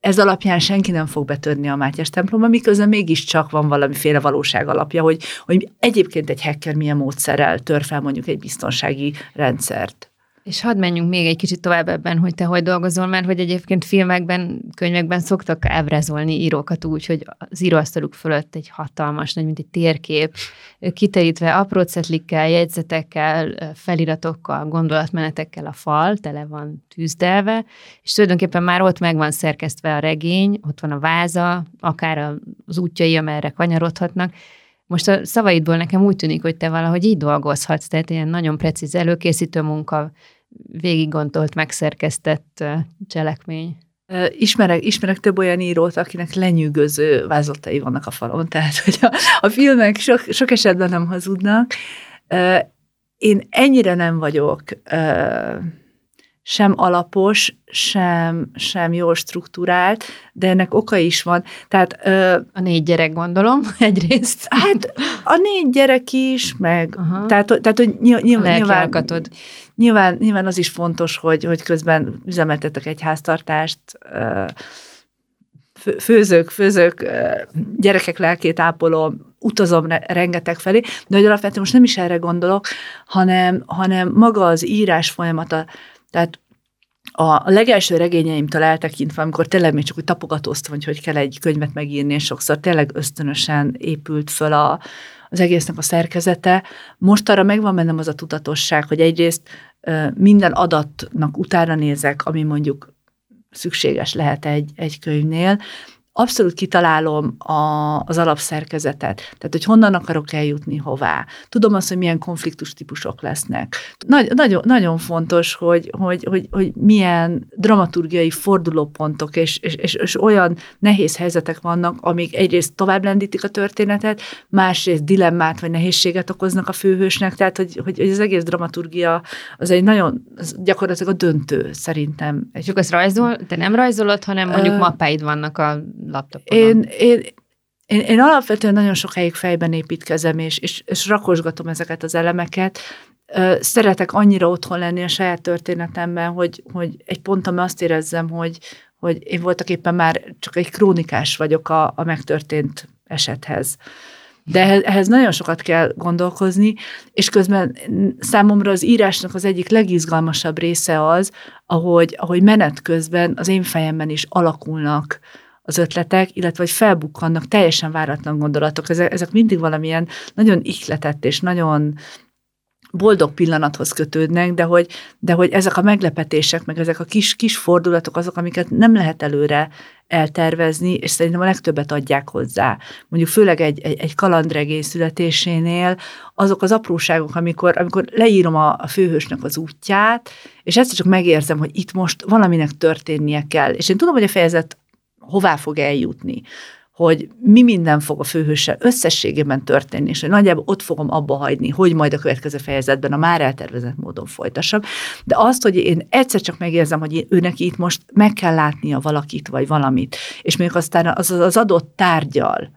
ez alapján senki nem fog betörni a Mátyás templomba, miközben mégiscsak van valamiféle valóság alapja, hogy, hogy egyébként egy hacker milyen módszerrel tör fel mondjuk egy biztonsági rendszert. És hadd menjünk még egy kicsit tovább ebben, hogy te hogy dolgozol, mert hogy egyébként filmekben, könyvekben szoktak ábrázolni írókat úgy, hogy az íróasztaluk fölött egy hatalmas, nagy, mint egy térkép, kiterítve apró cetlikkel, jegyzetekkel, feliratokkal, gondolatmenetekkel a fal, tele van tűzdelve, és tulajdonképpen már ott meg van szerkesztve a regény, ott van a váza, akár az útjai, amerre kanyarodhatnak. Most a szavaidból nekem úgy tűnik, hogy te valahogy így dolgozhatsz, tehát ilyen nagyon precíz előkészítő munka, végiggondolt, megszerkesztett cselekmény. Ismerek, ismerek több olyan írót, akinek lenyűgöző vázlatai vannak a falon, tehát hogy a, a filmek sok, sok esetben nem hazudnak. Én ennyire nem vagyok sem alapos, sem, sem jól struktúrált, de ennek oka is van. Tehát, ö, a négy gyerek, gondolom, egyrészt. Hát a négy gyerek is, meg tehát, tehát, hogy ny- ny- nyilván, nyilván, nyilván az is fontos, hogy, hogy közben üzemeltetek egy háztartást, ö, főzök, főzök, gyerekek lelkét ápolom, utazom rengeteg felé, de hogy alapvetően most nem is erre gondolok, hanem, hanem maga az írás folyamata, tehát a legelső regényeimtől eltekintve, amikor tényleg még csak úgy tapogatóztam, hogy hogy kell egy könyvet megírni, és sokszor tényleg ösztönösen épült föl a, az egésznek a szerkezete, most arra megvan bennem az a tudatosság, hogy egyrészt minden adatnak utána nézek, ami mondjuk szükséges lehet egy, egy könyvnél. Abszolút kitalálom a, az alapszerkezetet. Tehát, hogy honnan akarok eljutni, hová. Tudom azt, hogy milyen konfliktus típusok lesznek. Nagy, nagyon, nagyon fontos, hogy, hogy, hogy, hogy milyen dramaturgiai fordulópontok és, és, és, és olyan nehéz helyzetek vannak, amik egyrészt tovább lendítik a történetet, másrészt dilemmát vagy nehézséget okoznak a főhősnek. Tehát, hogy, hogy, hogy az egész dramaturgia az egy nagyon, az gyakorlatilag a döntő szerintem. Csak azt rajzol, te nem rajzolod, hanem mondjuk ö... mappáid vannak a Én, én, én, én alapvetően nagyon sokáig fejben építkezem, és, és, és rakosgatom ezeket az elemeket. Szeretek annyira otthon lenni a saját történetemben, hogy, hogy egy ponton azt érezzem, hogy, hogy én voltak éppen már csak egy krónikás vagyok a, a megtörtént esethez. De ehhez, ehhez nagyon sokat kell gondolkozni, és közben számomra az írásnak az egyik legizgalmasabb része az, ahogy, ahogy menet közben az én fejemben is alakulnak az ötletek, illetve hogy felbukkannak teljesen váratlan gondolatok. Ezek, ezek mindig valamilyen nagyon ihletett és nagyon boldog pillanathoz kötődnek, de hogy, de hogy ezek a meglepetések, meg ezek a kis, kis fordulatok azok, amiket nem lehet előre eltervezni, és szerintem a legtöbbet adják hozzá. Mondjuk főleg egy, egy, egy kalandregény születésénél azok az apróságok, amikor, amikor leírom a, a főhősnek az útját, és ezt csak megérzem, hogy itt most valaminek történnie kell. És én tudom, hogy a fejezet hová fog eljutni, hogy mi minden fog a főhőssel összességében történni, és hogy nagyjából ott fogom abba hagyni, hogy majd a következő fejezetben a már eltervezett módon folytassam. De azt, hogy én egyszer csak megérzem, hogy őnek itt most meg kell látnia valakit, vagy valamit, és még aztán az, az adott tárgyal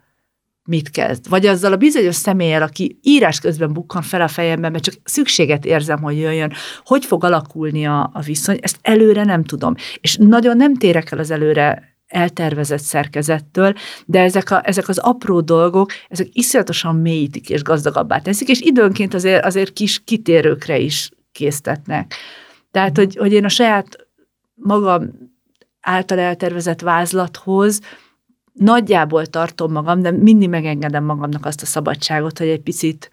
mit kezd, vagy azzal a bizonyos személlyel, aki írás közben bukkan fel a fejemben, mert csak szükséget érzem, hogy jöjjön, hogy fog alakulni a, a viszony, ezt előre nem tudom. És nagyon nem térek el az előre eltervezett szerkezettől, de ezek, a, ezek az apró dolgok, ezek iszonyatosan mélyítik és gazdagabbá teszik, és időnként azért, azért kis kitérőkre is késztetnek. Tehát, hogy, hogy én a saját magam által eltervezett vázlathoz nagyjából tartom magam, de mindig megengedem magamnak azt a szabadságot, hogy egy picit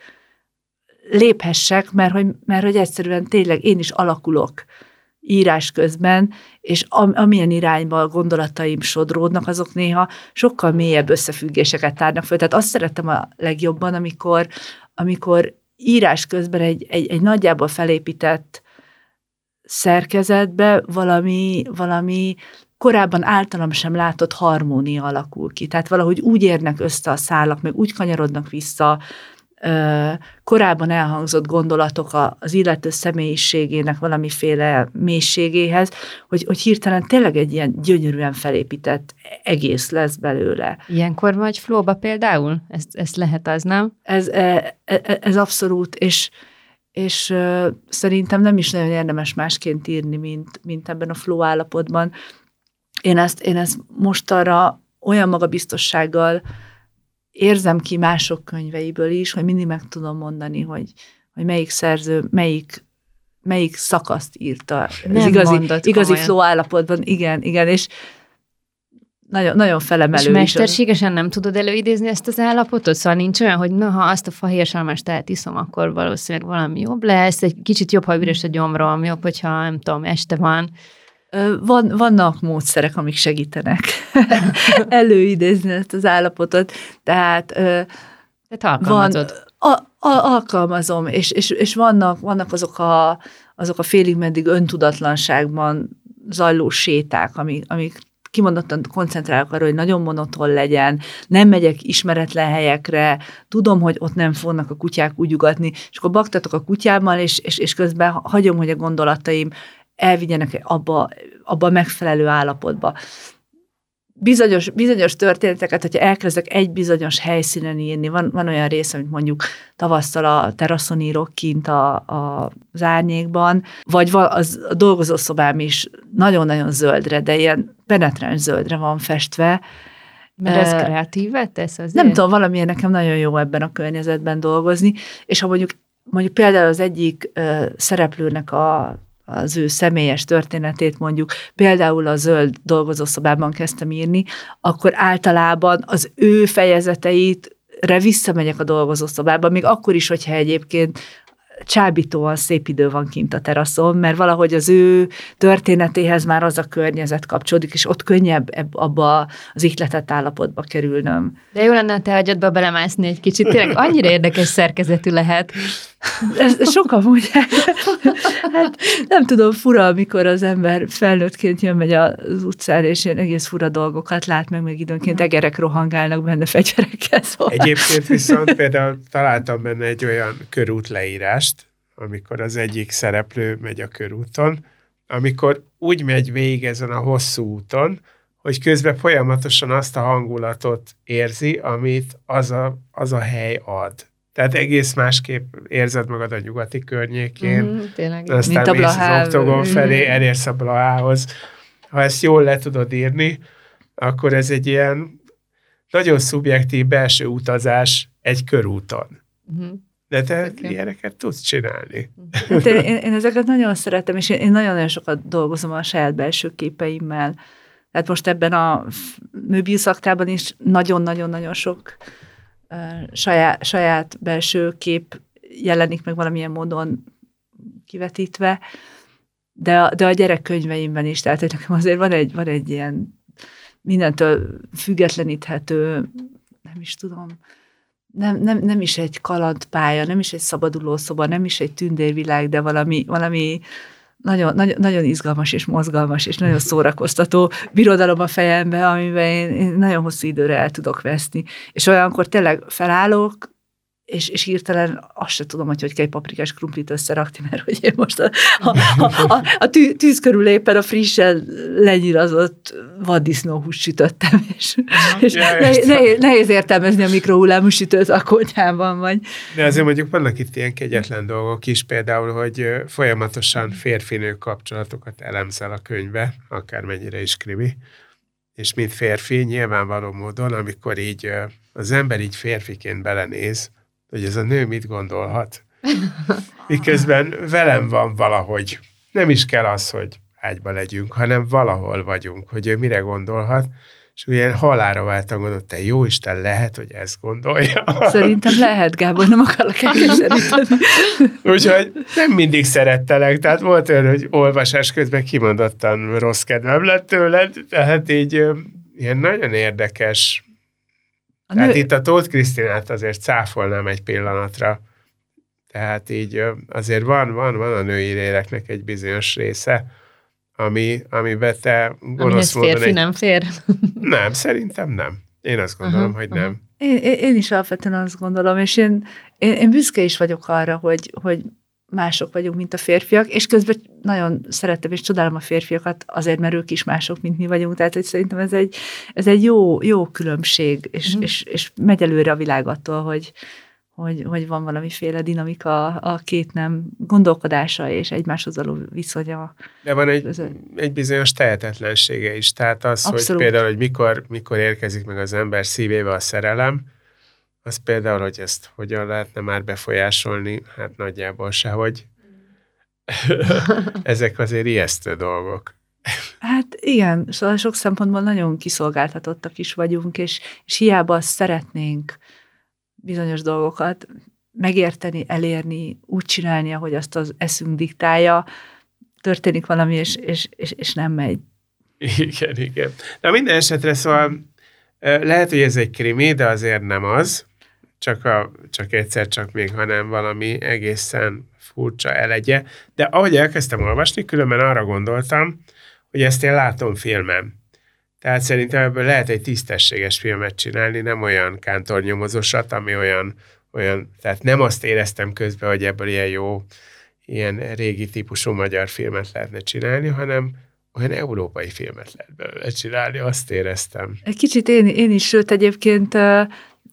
léphessek, mert hogy, mert, hogy egyszerűen tényleg én is alakulok írás közben, és amilyen irányba gondolataim sodródnak, azok néha sokkal mélyebb összefüggéseket tárnak föl. Tehát azt szeretem a legjobban, amikor, amikor írás közben egy, egy, egy nagyjából felépített szerkezetbe valami, valami korábban általam sem látott harmónia alakul ki. Tehát valahogy úgy érnek össze a szálak, meg úgy kanyarodnak vissza korábban elhangzott gondolatok az illető személyiségének valamiféle mélységéhez, hogy, hogy hirtelen tényleg egy ilyen gyönyörűen felépített egész lesz belőle. Ilyenkor vagy flóba például? Ezt, ezt lehet az, nem? Ez, ez abszolút, és, és szerintem nem is nagyon érdemes másként írni, mint, mint ebben a flow állapotban. Én ezt, én ezt mostanra olyan magabiztossággal érzem ki mások könyveiből is, hogy mindig meg tudom mondani, hogy, hogy melyik szerző, melyik, melyik szakaszt írta. Ez nem igazi, igazi flow állapotban, igen, igen, és nagyon, nagyon felemelő. És mesterségesen nem tudod előidézni ezt az állapotot? Szóval nincs olyan, hogy na, ha azt a fahérsalmást tehát iszom, akkor valószínűleg valami jobb lesz, egy kicsit jobb, ha üres a gyomrom, jobb, hogyha nem tudom, este van. Van, vannak módszerek, amik segítenek előidézni ezt az állapotot, tehát, tehát alkalmazod. Van, a, a, alkalmazom, és, és, és vannak, vannak azok a, azok a félig-meddig öntudatlanságban zajló séták, amik, amik kimondottan koncentrálok arra, hogy nagyon monoton legyen, nem megyek ismeretlen helyekre, tudom, hogy ott nem fognak a kutyák úgy ugatni, és akkor baktatok a kutyámmal, és, és, és közben hagyom, hogy a gondolataim elvigyenek abba, abba a megfelelő állapotba. Bizonyos, bizonyos történeteket, hogyha elkezdek egy bizonyos helyszínen írni, van, van olyan rész, amit mondjuk tavasszal a teraszon írok kint a, a, az árnyékban, vagy val, az, a dolgozószobám is nagyon-nagyon zöldre, de ilyen penetráns zöldre van festve. Mert ez kreatívát tesz azért? Nem tudom, valamiért nekem nagyon jó ebben a környezetben dolgozni, és ha mondjuk, mondjuk például az egyik ö, szereplőnek a az ő személyes történetét mondjuk, például a zöld dolgozószobában kezdtem írni, akkor általában az ő fejezeteitre visszamegyek a dolgozószobába, még akkor is, hogyha egyébként csábítóan szép idő van kint a teraszon, mert valahogy az ő történetéhez már az a környezet kapcsolódik, és ott könnyebb abba az ihletett állapotba kerülnöm. De jó lenne a te agyadba belemászni egy kicsit, tényleg annyira érdekes szerkezetű lehet. Ez sokan mondják. Hát nem tudom, fura, amikor az ember felnőttként jön, megy az utcán, és ilyen egész fura dolgokat lát, meg még időnként egerek rohangálnak benne fegyverekkel. Szóval. Egyébként viszont például találtam benne egy olyan körút leírást, amikor az egyik szereplő megy a körúton, amikor úgy megy végig ezen a hosszú úton, hogy közben folyamatosan azt a hangulatot érzi, amit az a, az a hely ad. Tehát egész másképp érzed magad a nyugati környékén, mm, tényleg, aztán mész az oktogon felé, elérsz a Blahához. Ha ezt jól le tudod írni, akkor ez egy ilyen nagyon szubjektív belső utazás egy körúton. Mm. De te okay. ilyeneket tudsz csinálni. Hát én, én ezeket nagyon szeretem, és én nagyon-nagyon sokat dolgozom a saját belső képeimmel. Tehát most ebben a Möbius Aktában is nagyon-nagyon-nagyon sok Saját, saját belső kép jelenik meg valamilyen módon kivetítve, de a, de a gyerekkönyveimben is, tehát nekem azért van egy, van egy ilyen mindentől függetleníthető, nem is tudom, nem, nem, nem is egy kalandpálya, nem is egy szabadulószoba, nem is egy tündérvilág, de valami, valami nagyon, nagyon, nagyon izgalmas és mozgalmas, és nagyon szórakoztató birodalom a fejembe, amiben én, én nagyon hosszú időre el tudok veszni. És olyankor tényleg felállok, és, és hirtelen azt se tudom, hogy hogy kell egy paprikás krumplit összerakni, mert hogy én most a, a, a, a, a tűz körül éppen a frissen lenyírazott vaddisznóhúst sütöttem, és, és nehéz, nehéz, nehéz értelmezni a mikrohullámú sütőt a konyhában vagy. De azért mondjuk vannak itt ilyen kegyetlen dolgok is, például, hogy folyamatosan férfinő kapcsolatokat elemzel a könyvbe, akármennyire is krimi, és mint férfi nyilvánvaló módon, amikor így az ember így férfiként belenéz, hogy ez a nő mit gondolhat. Miközben velem van valahogy. Nem is kell az, hogy ágyba legyünk, hanem valahol vagyunk, hogy ő mire gondolhat, és ilyen halálra váltam, gondolt, te jó Isten, lehet, hogy ezt gondolja. Szerintem lehet, Gábor, nem akarlak elkezdeni. Úgyhogy nem mindig szerettelek, tehát volt olyan, hogy olvasás közben kimondottan rossz kedvem lett tőled, tehát így ilyen nagyon érdekes. A Tehát nő... itt a Tóth Krisztinát azért cáfolnám egy pillanatra. Tehát így azért van, van, van a női léleknek egy bizonyos része, ami, amiben te gonosz módon... férfi egy... nem fér? Nem, szerintem nem. Én azt gondolom, aha, hogy aha. nem. Én, én is alapvetően azt gondolom, és én, én, én büszke is vagyok arra, hogy, hogy mások vagyunk, mint a férfiak, és közben nagyon szeretem és csodálom a férfiakat azért, mert ők is mások, mint mi vagyunk, tehát hogy szerintem ez egy, ez egy jó, jó különbség, és, mm. és, és megy előre a világ attól, hogy, hogy, hogy van valamiféle dinamika a két nem gondolkodása és egymáshoz való viszonya. De van egy, egy bizonyos tehetetlensége is, tehát az, abszolút. Hogy például, hogy mikor, mikor érkezik meg az ember szívébe a szerelem, az például, hogy ezt hogyan lehetne már befolyásolni, hát nagyjából sehogy. Ezek azért ijesztő dolgok. Hát igen, szóval sok szempontból nagyon kiszolgáltatottak is vagyunk, és, és hiába szeretnénk bizonyos dolgokat megérteni, elérni, úgy csinálni, ahogy azt az eszünk diktálja, történik valami, és, és, és, és nem megy. Igen, igen. Na minden esetre szóval lehet, hogy ez egy krimi, de azért nem az. Csak, a, csak egyszer, csak még, hanem valami egészen furcsa elegye. De ahogy elkezdtem olvasni, különben arra gondoltam, hogy ezt én látom filmem. Tehát szerintem ebből lehet egy tisztességes filmet csinálni, nem olyan kántornyomozósat, ami olyan, olyan, tehát nem azt éreztem közben, hogy ebből ilyen jó, ilyen régi típusú magyar filmet lehetne csinálni, hanem olyan európai filmet lehet belőle csinálni, azt éreztem. Egy kicsit én, én is, sőt egyébként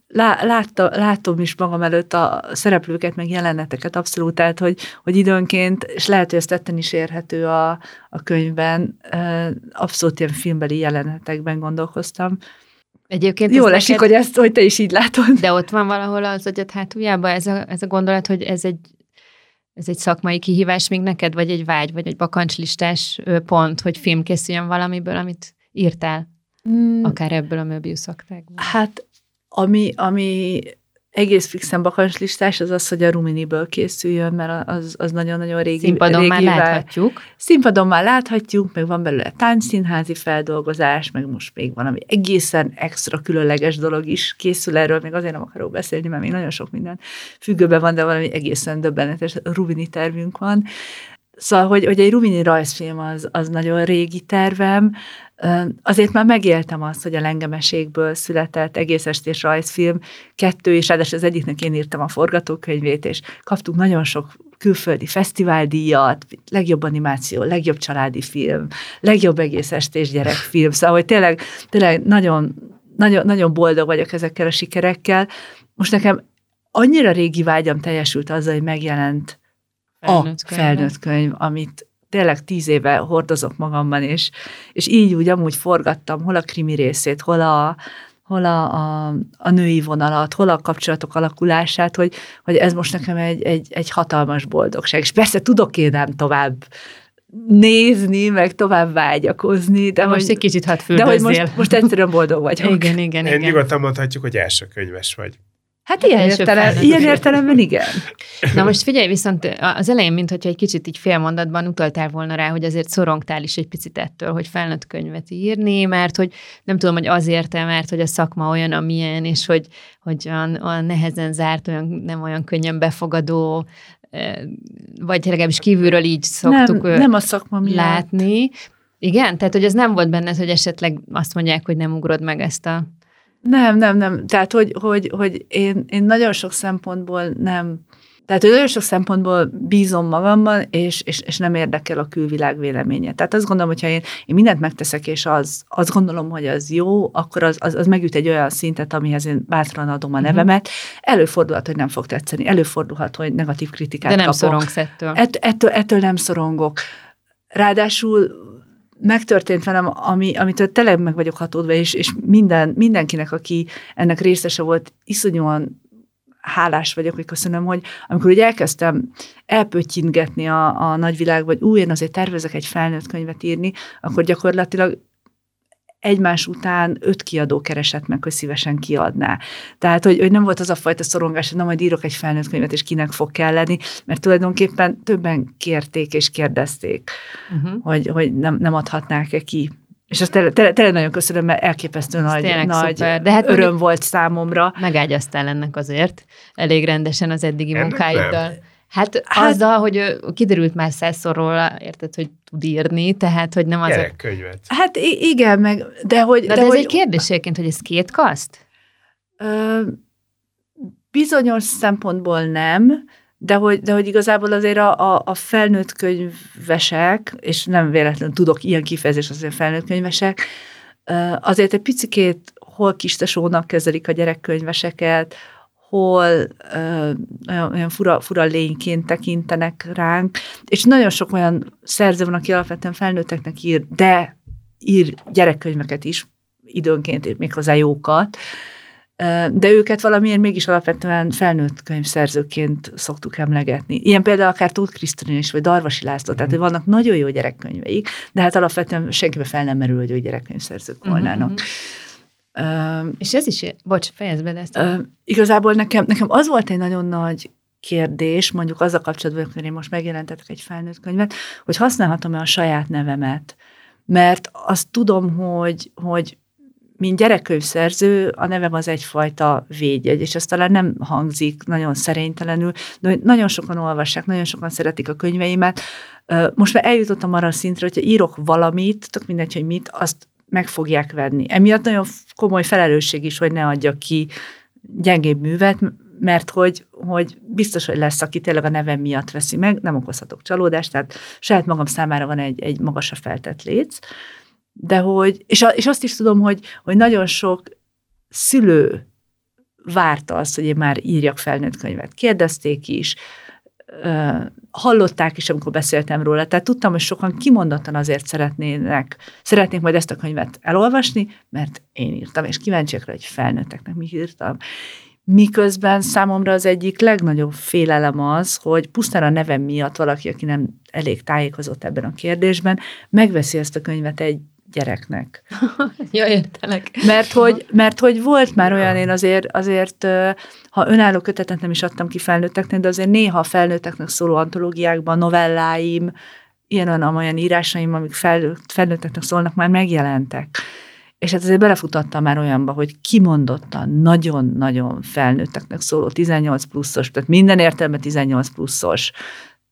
lá, látta, látom is magam előtt a szereplőket, meg jeleneteket abszolút, tehát, hogy, hogy időnként, és lehet, hogy ezt tetten is érhető a, a könyvben, abszolút ilyen filmbeli jelenetekben gondolkoztam. Egyébként jól esik, neked... hogy, ezt, hogy te is így látod. De ott van valahol az agyad hátuljában ez a, ez a gondolat, hogy ez egy, ez egy szakmai kihívás még neked, vagy egy vágy, vagy egy bakancslistás pont, hogy film készüljön valamiből, amit írtál, hmm. akár ebből a Möbius aktából. Hát, ami, ami egész fixen bakancslistás, az az, hogy a Ruminiből készüljön, mert az, az nagyon-nagyon régi. Színpadon régi már láthatjuk. Színpadon már láthatjuk, meg van belőle táncszínházi feldolgozás, meg most még van, ami egészen extra különleges dolog is készül erről, még azért nem akarok beszélni, mert még nagyon sok minden függőben van, de valami egészen döbbenetes Rumini tervünk van. Szóval, hogy, hogy egy Rumini rajzfilm az, az nagyon régi tervem, azért már megéltem azt, hogy a Lengemeségből született egész estés rajzfilm, kettő, és ráadásul az egyiknek én írtam a forgatókönyvét, és kaptuk nagyon sok külföldi fesztiváldíjat, legjobb animáció, legjobb családi film, legjobb egész estés gyerekfilm, szóval, hogy tényleg, tényleg nagyon, nagyon, nagyon boldog vagyok ezekkel a sikerekkel. Most nekem annyira régi vágyam teljesült azzal, hogy megjelent a felnőtt könyv, amit tényleg tíz éve hordozok magamban, és, és így úgy amúgy forgattam, hol a krimi részét, hol a, hol a, a, a női vonalat, hol a kapcsolatok alakulását, hogy, hogy ez most nekem egy, egy, egy hatalmas boldogság. És persze tudok én nem tovább nézni, meg tovább vágyakozni. De most hogy, egy kicsit hadd füldözzél. De hogy most, most egyszerűen boldog vagyok. Igen, igen, igen. Én nyugodtan mondhatjuk, hogy első könyves vagy. Hát ilyen, értelem, ilyen értelemben igen. Na most figyelj, viszont az elején, mintha egy kicsit így félmondatban utaltál volna rá, hogy azért szorongtál is egy picit ettől, hogy felnőtt könyvet írni, mert hogy nem tudom, hogy azért-e, mert hogy a szakma olyan, amilyen, és hogy, hogy a, a nehezen zárt, olyan, nem olyan könnyen befogadó, vagy legalábbis kívülről így szoktuk nem, nem a szakma miatt látni. Igen? Tehát, hogy ez nem volt benned, hogy esetleg azt mondják, hogy nem ugrod meg ezt a... Nem, nem, nem. Tehát, hogy, hogy, hogy én, én nagyon sok szempontból nem, tehát, hogy nagyon sok szempontból bízom magamban, és, és, és nem érdekel a külvilág véleménye. Tehát azt gondolom, hogyha én, én mindent megteszek, és az, azt gondolom, hogy az jó, akkor az, az, az megüt egy olyan szintet, amihez én bátran adom a nevemet. Előfordulhat, hogy nem fog tetszeni. Előfordulhat, hogy negatív kritikát kapok. De nem szorongsz ettől. Ett, ettől. Ettől nem szorongok. Ráadásul megtörtént velem, ami, amitől tele meg vagyok hatódva, és, és minden, mindenkinek, aki ennek részese volt, iszonyúan hálás vagyok, hogy köszönöm, hogy amikor úgy elkezdtem elpöttyintgetni a, a nagyvilág, vagy új, én azért tervezek egy felnőtt könyvet írni, akkor gyakorlatilag egymás után öt kiadó keresett meg, hogy szívesen kiadná. Tehát, hogy, hogy nem volt az a fajta szorongás, hogy na, majd írok egy felnőtt könyvet, és kinek fog kelleni, mert tulajdonképpen többen kérték és kérdezték, uh-huh. hogy, hogy nem, nem adhatnák-e ki. És azt tényleg te, te nagyon köszönöm, mert elképesztő ez nagy, nagy de hát öröm volt számomra. Megágyaztál ennek azért elég rendesen az eddigi ennek munkáiddal. Nem. Hát, hát azzal, hogy kiderült már százszor róla, érted, hogy tud írni, tehát, hogy nem az... Gyerekkönyvet. Hát igen, meg, de hogy... Na, de, de ez hogy, egy kérdésként, hogy ez két kaszt? Ö, bizonyos szempontból nem, de hogy, de hogy igazából azért a, a, a felnőtt könyvesek, és nem véletlenül tudok ilyen kifejezést, azért felnőtt könyvesek, azért egy picikét hol kistesónak kezelik a gyerekkönyveseket, hol ö, olyan fura, fura lényként tekintenek ránk, és nagyon sok olyan szerző van, aki alapvetően felnőtteknek ír, de ír gyerekkönyveket is, időnként méghozzá jókat, de őket valamiért mégis alapvetően felnőtt könyvszerzőként szoktuk emlegetni. Ilyen például akár Tóth Krisztina is, vagy Darvasi László, mm. tehát vannak nagyon jó gyerekkönyveik, de hát alapvetően senkibe fel nem merül, hogy ő gyerekkönyvszerzők volnának. Mm-hmm. Uh, és ez is, bocs, fejezd be ezt. Uh, igazából nekem, nekem az volt egy nagyon nagy kérdés, mondjuk azzal kapcsolatban, hogy én most megjelentetek egy felnőtt könyvet, hogy használhatom-e a saját nevemet. Mert azt tudom, hogy, hogy mint gyerekkönyvszerző a nevem az egyfajta védjegy, és ez talán nem hangzik nagyon szerénytelenül, de nagyon sokan olvassák, nagyon sokan szeretik a könyveimet. Uh, most már eljutottam arra a szintre, hogyha írok valamit, tök mindegy, hogy mit, azt meg fogják venni. Emiatt nagyon komoly felelősség is, hogy ne adjak ki gyengébb művet, mert hogy, hogy biztos, hogy lesz, aki tényleg a nevem miatt veszi meg, nem okozhatok csalódást, tehát saját magam számára van egy, egy magasra feltett léc, de hogy, és, a, és azt is tudom, hogy, hogy nagyon sok szülő várta azt, hogy én már írjak felnőtt könyvet. Kérdezték is, hallották is, amikor beszéltem róla, tehát tudtam, hogy sokan kimondottan azért szeretnének, szeretnék majd ezt a könyvet elolvasni, mert én írtam, és kíváncsiak rá, hogy felnőtteknek mit írtam. Miközben számomra az egyik legnagyobb félelem az, hogy pusztán a nevem miatt valaki, aki nem elég tájékozott ebben a kérdésben, megveszi ezt a könyvet egy gyereknek. Ja, értelek. Mert hogy, mert hogy volt már olyan, én azért, azért ha önálló kötetet nem is adtam ki felnőtteknek, de azért néha a felnőtteknek szóló antológiákban, novelláim, ilyen-olyan írásaim, amik fel, felnőtteknek szólnak, már megjelentek. És hát azért belefutottam már olyanba, hogy kimondottan nagyon-nagyon felnőtteknek szóló tizennyolc pluszos, tehát minden értelme tizennyolc pluszos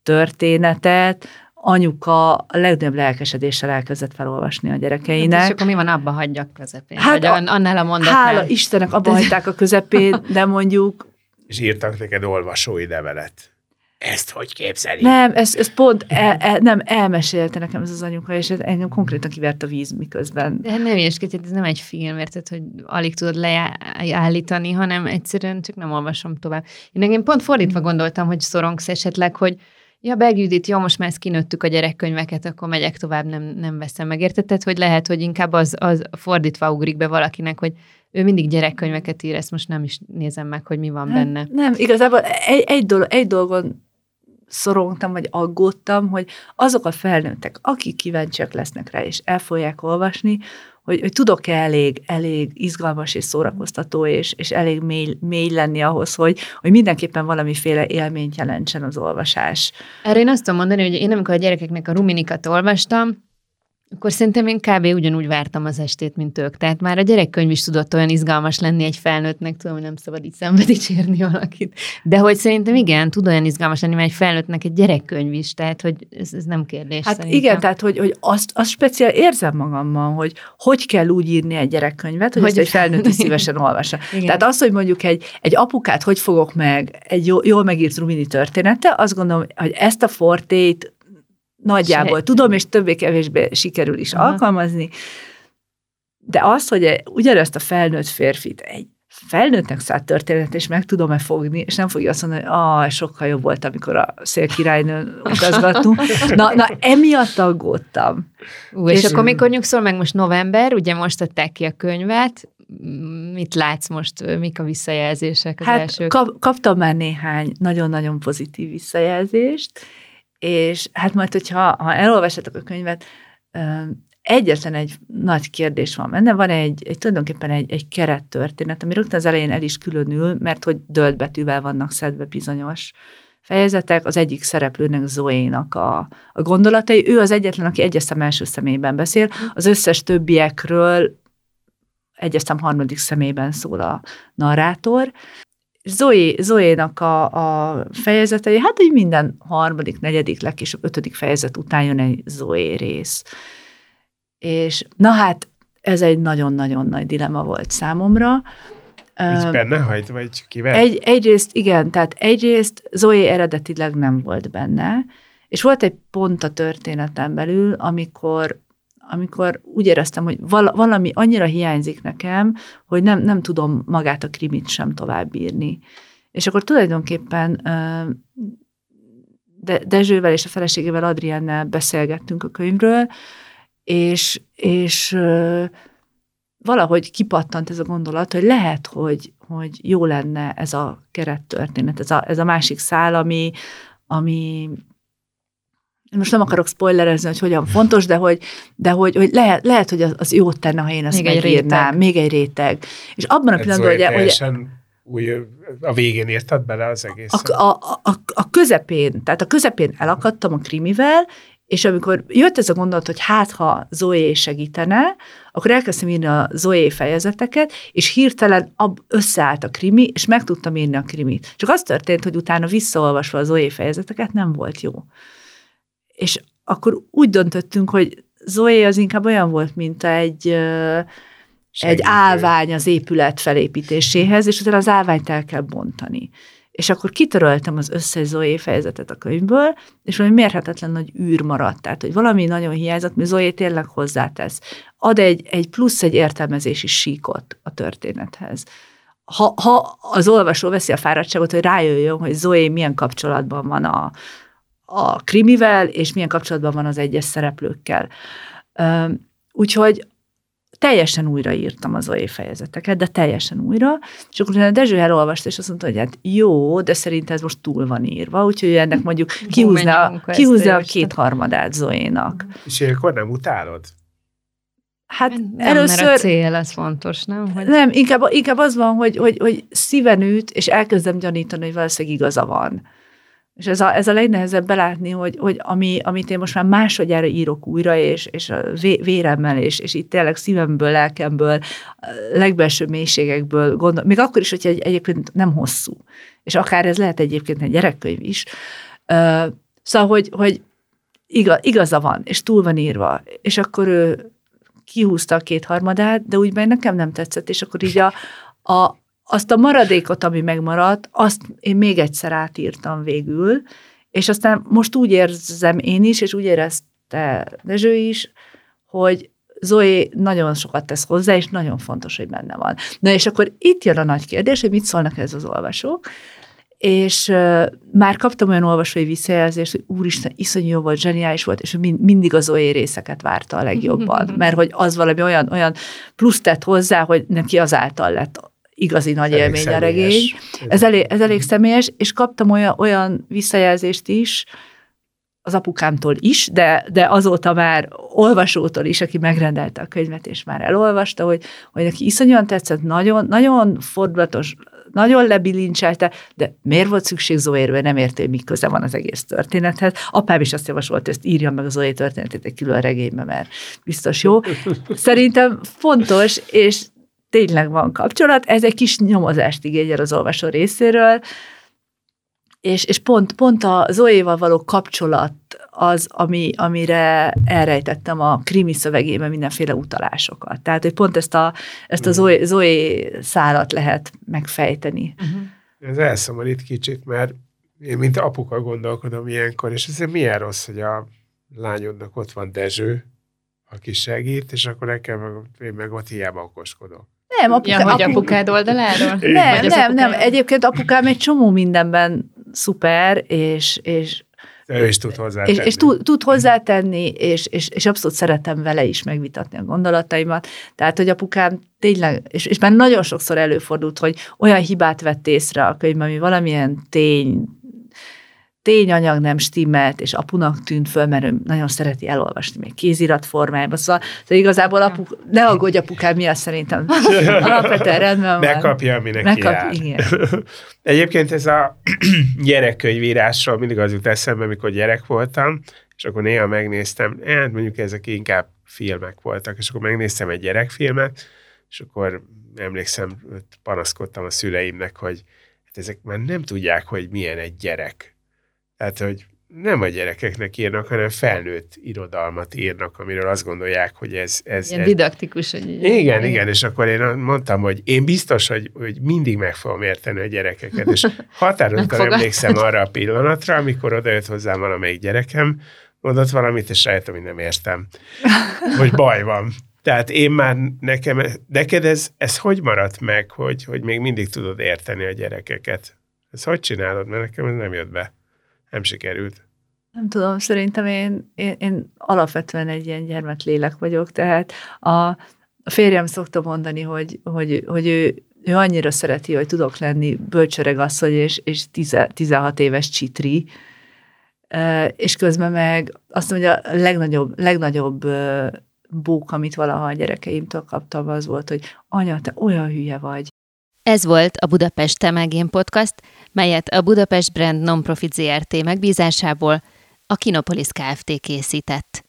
történetet, anyuka a legnagyobb lelkesedéssel elkezdett felolvasni a gyerekeinek. Hát és akkor mi van, abba hagyja a közepén? Hát vagy a, annál a mondatnál. Hála Istennek, abba hagyták a közepén, de mondjuk... És írtak neked olvasói levelet. Ezt hogy képzeli? Nem, ezt, ezt pont el, el, nem, elmesélte nekem ez az anyuka, és engem konkrétan kivert a víz miközben. De nem érskedj, ez nem egy film, érted, hogy alig tudod leállítani, hanem egyszerűen csak nem olvasom tovább. Én, én pont fordítva gondoltam, hogy szorongsz esetleg, hogy ja, Berg Judit, jó, most már ezt kinőttük a gyerekkönyveket, akkor megyek tovább, nem, nem veszem meg. Érted, hogy lehet, hogy inkább az, az fordítva ugrik be valakinek, hogy ő mindig gyerekkönyveket ír, ezt most nem is nézem meg, hogy mi van nem, benne. Nem, igazából egy, egy, dolog, egy dolgon szorongtam, vagy aggódtam, hogy azok a felnőttek, akik kíváncsiak lesznek rá, és el fogják olvasni, hogy, hogy tudok-e elég, elég izgalmas és szórakoztató, és, és elég mély, mély lenni ahhoz, hogy, hogy mindenképpen valamiféle élményt jelentsen az olvasás. Erre én azt tudom mondani, hogy én amikor a gyerekeknek a Ruminikat olvastam, akkor szerintem én kb. Ugyanúgy vártam az estét, mint ők. Tehát már a gyerekkönyv is tudott olyan izgalmas lenni egy felnőttnek, tudom, hogy nem szabad így szembe dicsérni valakit. De hogy szerintem igen, tud olyan izgalmas lenni, mert egy felnőttnek egy gyerekkönyv is, tehát hogy ez, ez nem kérdés. Hát szerintem. Igen, tehát hogy, hogy azt, azt speciál érzem magamban, hogy hogy kell úgy írni egy gyerekkönyvet, hogy, hogy ezt egy felnőtt is szívesen olvassa. Igen. Tehát az, hogy mondjuk egy, egy apukát hogy fogok meg, egy jó, jól megírt Rumini története, azt gondolom, hogy ezt a fortét nagyjából Se. tudom, és többé-kevésbé sikerül is Aha. alkalmazni, de az, hogy ugyanezt a felnőtt férfit egy felnőttnek szánt történet, és meg tudom-e fogni, és nem fogja azt mondani, hogy ah, sokkal jobb volt, amikor a Szélkirálynőn utazgattunk. Na, na, emiatt aggódtam. Ú, és, és akkor mikor nyugszol meg most november, ugye most adták ki a könyvet, mit látsz most, mik a visszajelzések az hát elsők? Kap, kaptam már néhány nagyon-nagyon pozitív visszajelzést, és hát majd, hogyha ha elolvassátok a könyvet, egyetlen egy nagy kérdés van benne, van egy, egy tulajdonképpen egy, egy kerettörténet, ami rögtön az elején el is különül, mert hogy dölt betűvel vannak szedve bizonyos fejezetek, az egyik szereplőnek, Zóénak a, a gondolatai, ő az egyetlen, aki egyes szám első személyben beszél, az összes többiekről egyes szám harmadik személyben szól a narrátor. Zóé, Zóénak a, a fejezetei, hát így minden harmadik, negyedik, legkésőbb ötödik fejezet után jön egy Zóé rész. És na hát, ez egy nagyon-nagyon nagy dilemma volt számomra. Így uh, benne hajt, vagy kivel? Egy, egyrészt, igen, tehát egyrészt Zóé eredetileg nem volt benne, és volt egy pont a történeten belül, amikor, amikor úgy éreztem, hogy valami annyira hiányzik nekem, hogy nem, nem tudom magát a krimit sem továbbírni. És akkor tulajdonképpen de Dezsővel és a feleségével, Adriennel beszélgettünk a könyvről, és, és valahogy kipattant ez a gondolat, hogy lehet, hogy, hogy jó lenne ez a kerettörténet, ez a, ez a másik szál, ami... ami most nem akarok spoilerezni, hogy hogyan fontos, de hogy, de hogy, hogy lehet, lehet, hogy az, az jót tenne, ha én ezt még megírnám. Egy még egy réteg. És abban a ez pillanatban, hogy... Teljesen új, a végén írtad bele az egészet? A, a, a, a közepén, tehát a közepén elakadtam a krimivel, és amikor jött ez a gondolat, hogy hát, ha Zóé segítene, akkor elkezdtem írni a Zóé fejezeteket, és hirtelen összeállt a krimi, és meg tudtam írni a krimit. Csak az történt, hogy utána visszaolvasva a Zóé fejezeteket nem volt jó. És akkor úgy döntöttünk, hogy Zóé az inkább olyan volt, mint egy, Segítő. Egy állvány az épület felépítéséhez, és utána az állványt el kell bontani. És akkor kitöröltem az összes Zóé fejezetet a könyvből, és valami mérhetetlen nagy űr maradt. Tehát, hogy valami nagyon hiányzott, mert Zóé tényleg hozzátesz. Ad egy, egy plusz egy értelmezési síkot a történethez. Ha, ha az olvasó veszi a fáradtságot, hogy rájöjjön, hogy Zóé milyen kapcsolatban van a, a krimivel, és milyen kapcsolatban van az egyes szereplőkkel. Úgyhogy teljesen újraírtam az Zóé fejezeteket, de teljesen újra, és akkor a Dezső elolvasta, és azt mondta, hogy hát jó, de szerintem ez most túl van írva, úgyhogy ennek mondjuk kihúzna a, kihúzna a kétharmadát Zóénak. És ilyenkor nem utálod? Hát nem, először... Mert a cél, ez fontos, nem? Hogy... Nem, inkább, inkább az van, hogy, hogy, hogy szíven üt, és elkezdem gyanítani, hogy valószínűleg igaza van. És ez a, ez a legnehezebb belátni, hogy, hogy ami, amit én most már másodjára írok újra, és, és a véremmel, és, és itt tényleg szívemből, lelkemből, legbelső mélységekből gondolom. Még akkor is, hogyha egy, egyébként nem hosszú. És akár ez lehet egyébként egy gyerekkönyv is. Szóval, hogy, hogy igaz, igaza van, és túl van írva. És akkor ő kihúzta a kétharmadát, de úgy, mert nekem nem tetszett, és akkor így a... a azt a maradékot, ami megmaradt, azt én még egyszer átírtam végül, és aztán most úgy érzem én is, és úgy érezte Dezső is, hogy Zóé nagyon sokat tesz hozzá, és nagyon fontos, hogy benne van. Na és akkor itt jön a nagy kérdés, hogy mit szólnak ez az olvasók, és uh, már kaptam olyan olvasói visszajelzést, hogy úristen, iszonyú jó volt, zseniális volt, és mind, mindig az Zóé részeket várta a legjobban, mert hogy az valami olyan, olyan plusz tett hozzá, hogy neki azáltal lett igazi nagy elég élmény személyes. A regény. Ez elég, ez elég személyes, és kaptam olyan, olyan visszajelzést is, az apukámtól is, de, de azóta már olvasótól is, aki megrendelte a könyvet, és már elolvasta, hogy, hogy neki iszonyúan tetszett, nagyon, nagyon fordulatos, nagyon lebilincselte, de miért volt szükség Zóéről, nem érti, hogy mi köze van az egész történethez. Apám is azt javasolt, hogy ezt írjam meg a Zóé történetét egy külön regénybe, mert biztos jó. Szerintem fontos, és tényleg van kapcsolat, ez egy kis nyomozást igényel az olvasó részéről, és, és pont, pont a Zóéval való kapcsolat az, ami, amire elrejtettem a krimi szövegében mindenféle utalásokat. Tehát, hogy pont ezt a, ezt a Zóé, Zóé szálat lehet megfejteni. Uh-huh. Ez elszomorít kicsit, mert én mint apuka gondolkodom ilyenkor, és azért milyen rossz, hogy a lányodnak ott van Dezső, aki segít, és akkor nekem meg, én meg ott hiába okoskodok. Nem, apuká, ja, hogy apukád, apukád oldaláról? Nem, nem, nem. Egyébként apukám egy csomó mindenben szuper, és... és ő is tud hozzátenni. És, és tud hozzátenni, és, és, és abszolút szeretem vele is megvitatni a gondolataimat. Tehát, hogy apukám tényleg, és, és már nagyon sokszor előfordult, hogy olyan hibát vett észre a könyvben, ami valamilyen tény, tényanyag nem stimmelt, és apunak tűnt föl, mert ő nagyon szereti elolvasni még kézirat formájában. Szóval, szóval igazából apu, ne aggódj apukám, miatt szerintem alapvetően rendben van. Megkapja, aminek Megkap, jár. Igen. Egyébként ez a gyerekkönyvírásról mindig az jut eszembe, amikor gyerek voltam, és akkor néha megnéztem, hát mondjuk ezek inkább filmek voltak, és akkor megnéztem egy gyerekfilmet, és akkor emlékszem, panaszkodtam a szüleimnek, hogy hát ezek már nem tudják, hogy milyen egy gyerek. Tehát, hogy nem a gyerekeknek írnak, hanem felnőtt irodalmat írnak, amiről azt gondolják, hogy ez... ez ilyen egy... didaktikus. Hogy igen, igen, igen, és akkor én mondtam, hogy én biztos, hogy, hogy mindig meg fogom érteni a gyerekeket, és határozottan emlékszem arra a pillanatra, amikor odajött hozzám valamelyik gyerekem, mondott valamit, és rájöttem, hogy nem értem, hogy baj van. Tehát én már nekem... Neked ez, ez hogy maradt meg, hogy, hogy még mindig tudod érteni a gyerekeket? Ezt hogy csinálod? Mert nekem ez nem jött be. Nem sikerült. Nem tudom, szerintem én, én, én alapvetően egy ilyen gyermeklélek vagyok, tehát a férjem szokta mondani, hogy, hogy, hogy ő, ő annyira szereti, hogy tudok lenni bölcsöregasszony és, és tizenhat éves csitri, és közben meg azt mondja, a legnagyobb, legnagyobb bók, amit valaha a gyerekeimtől kaptam, az volt, hogy anya, te olyan hülye vagy. Ez volt a Budapest Te+Én podcast, melyet a Budapest Brand Nonprofit Zé er té megbízásából a Kinopolis Kft. Készített.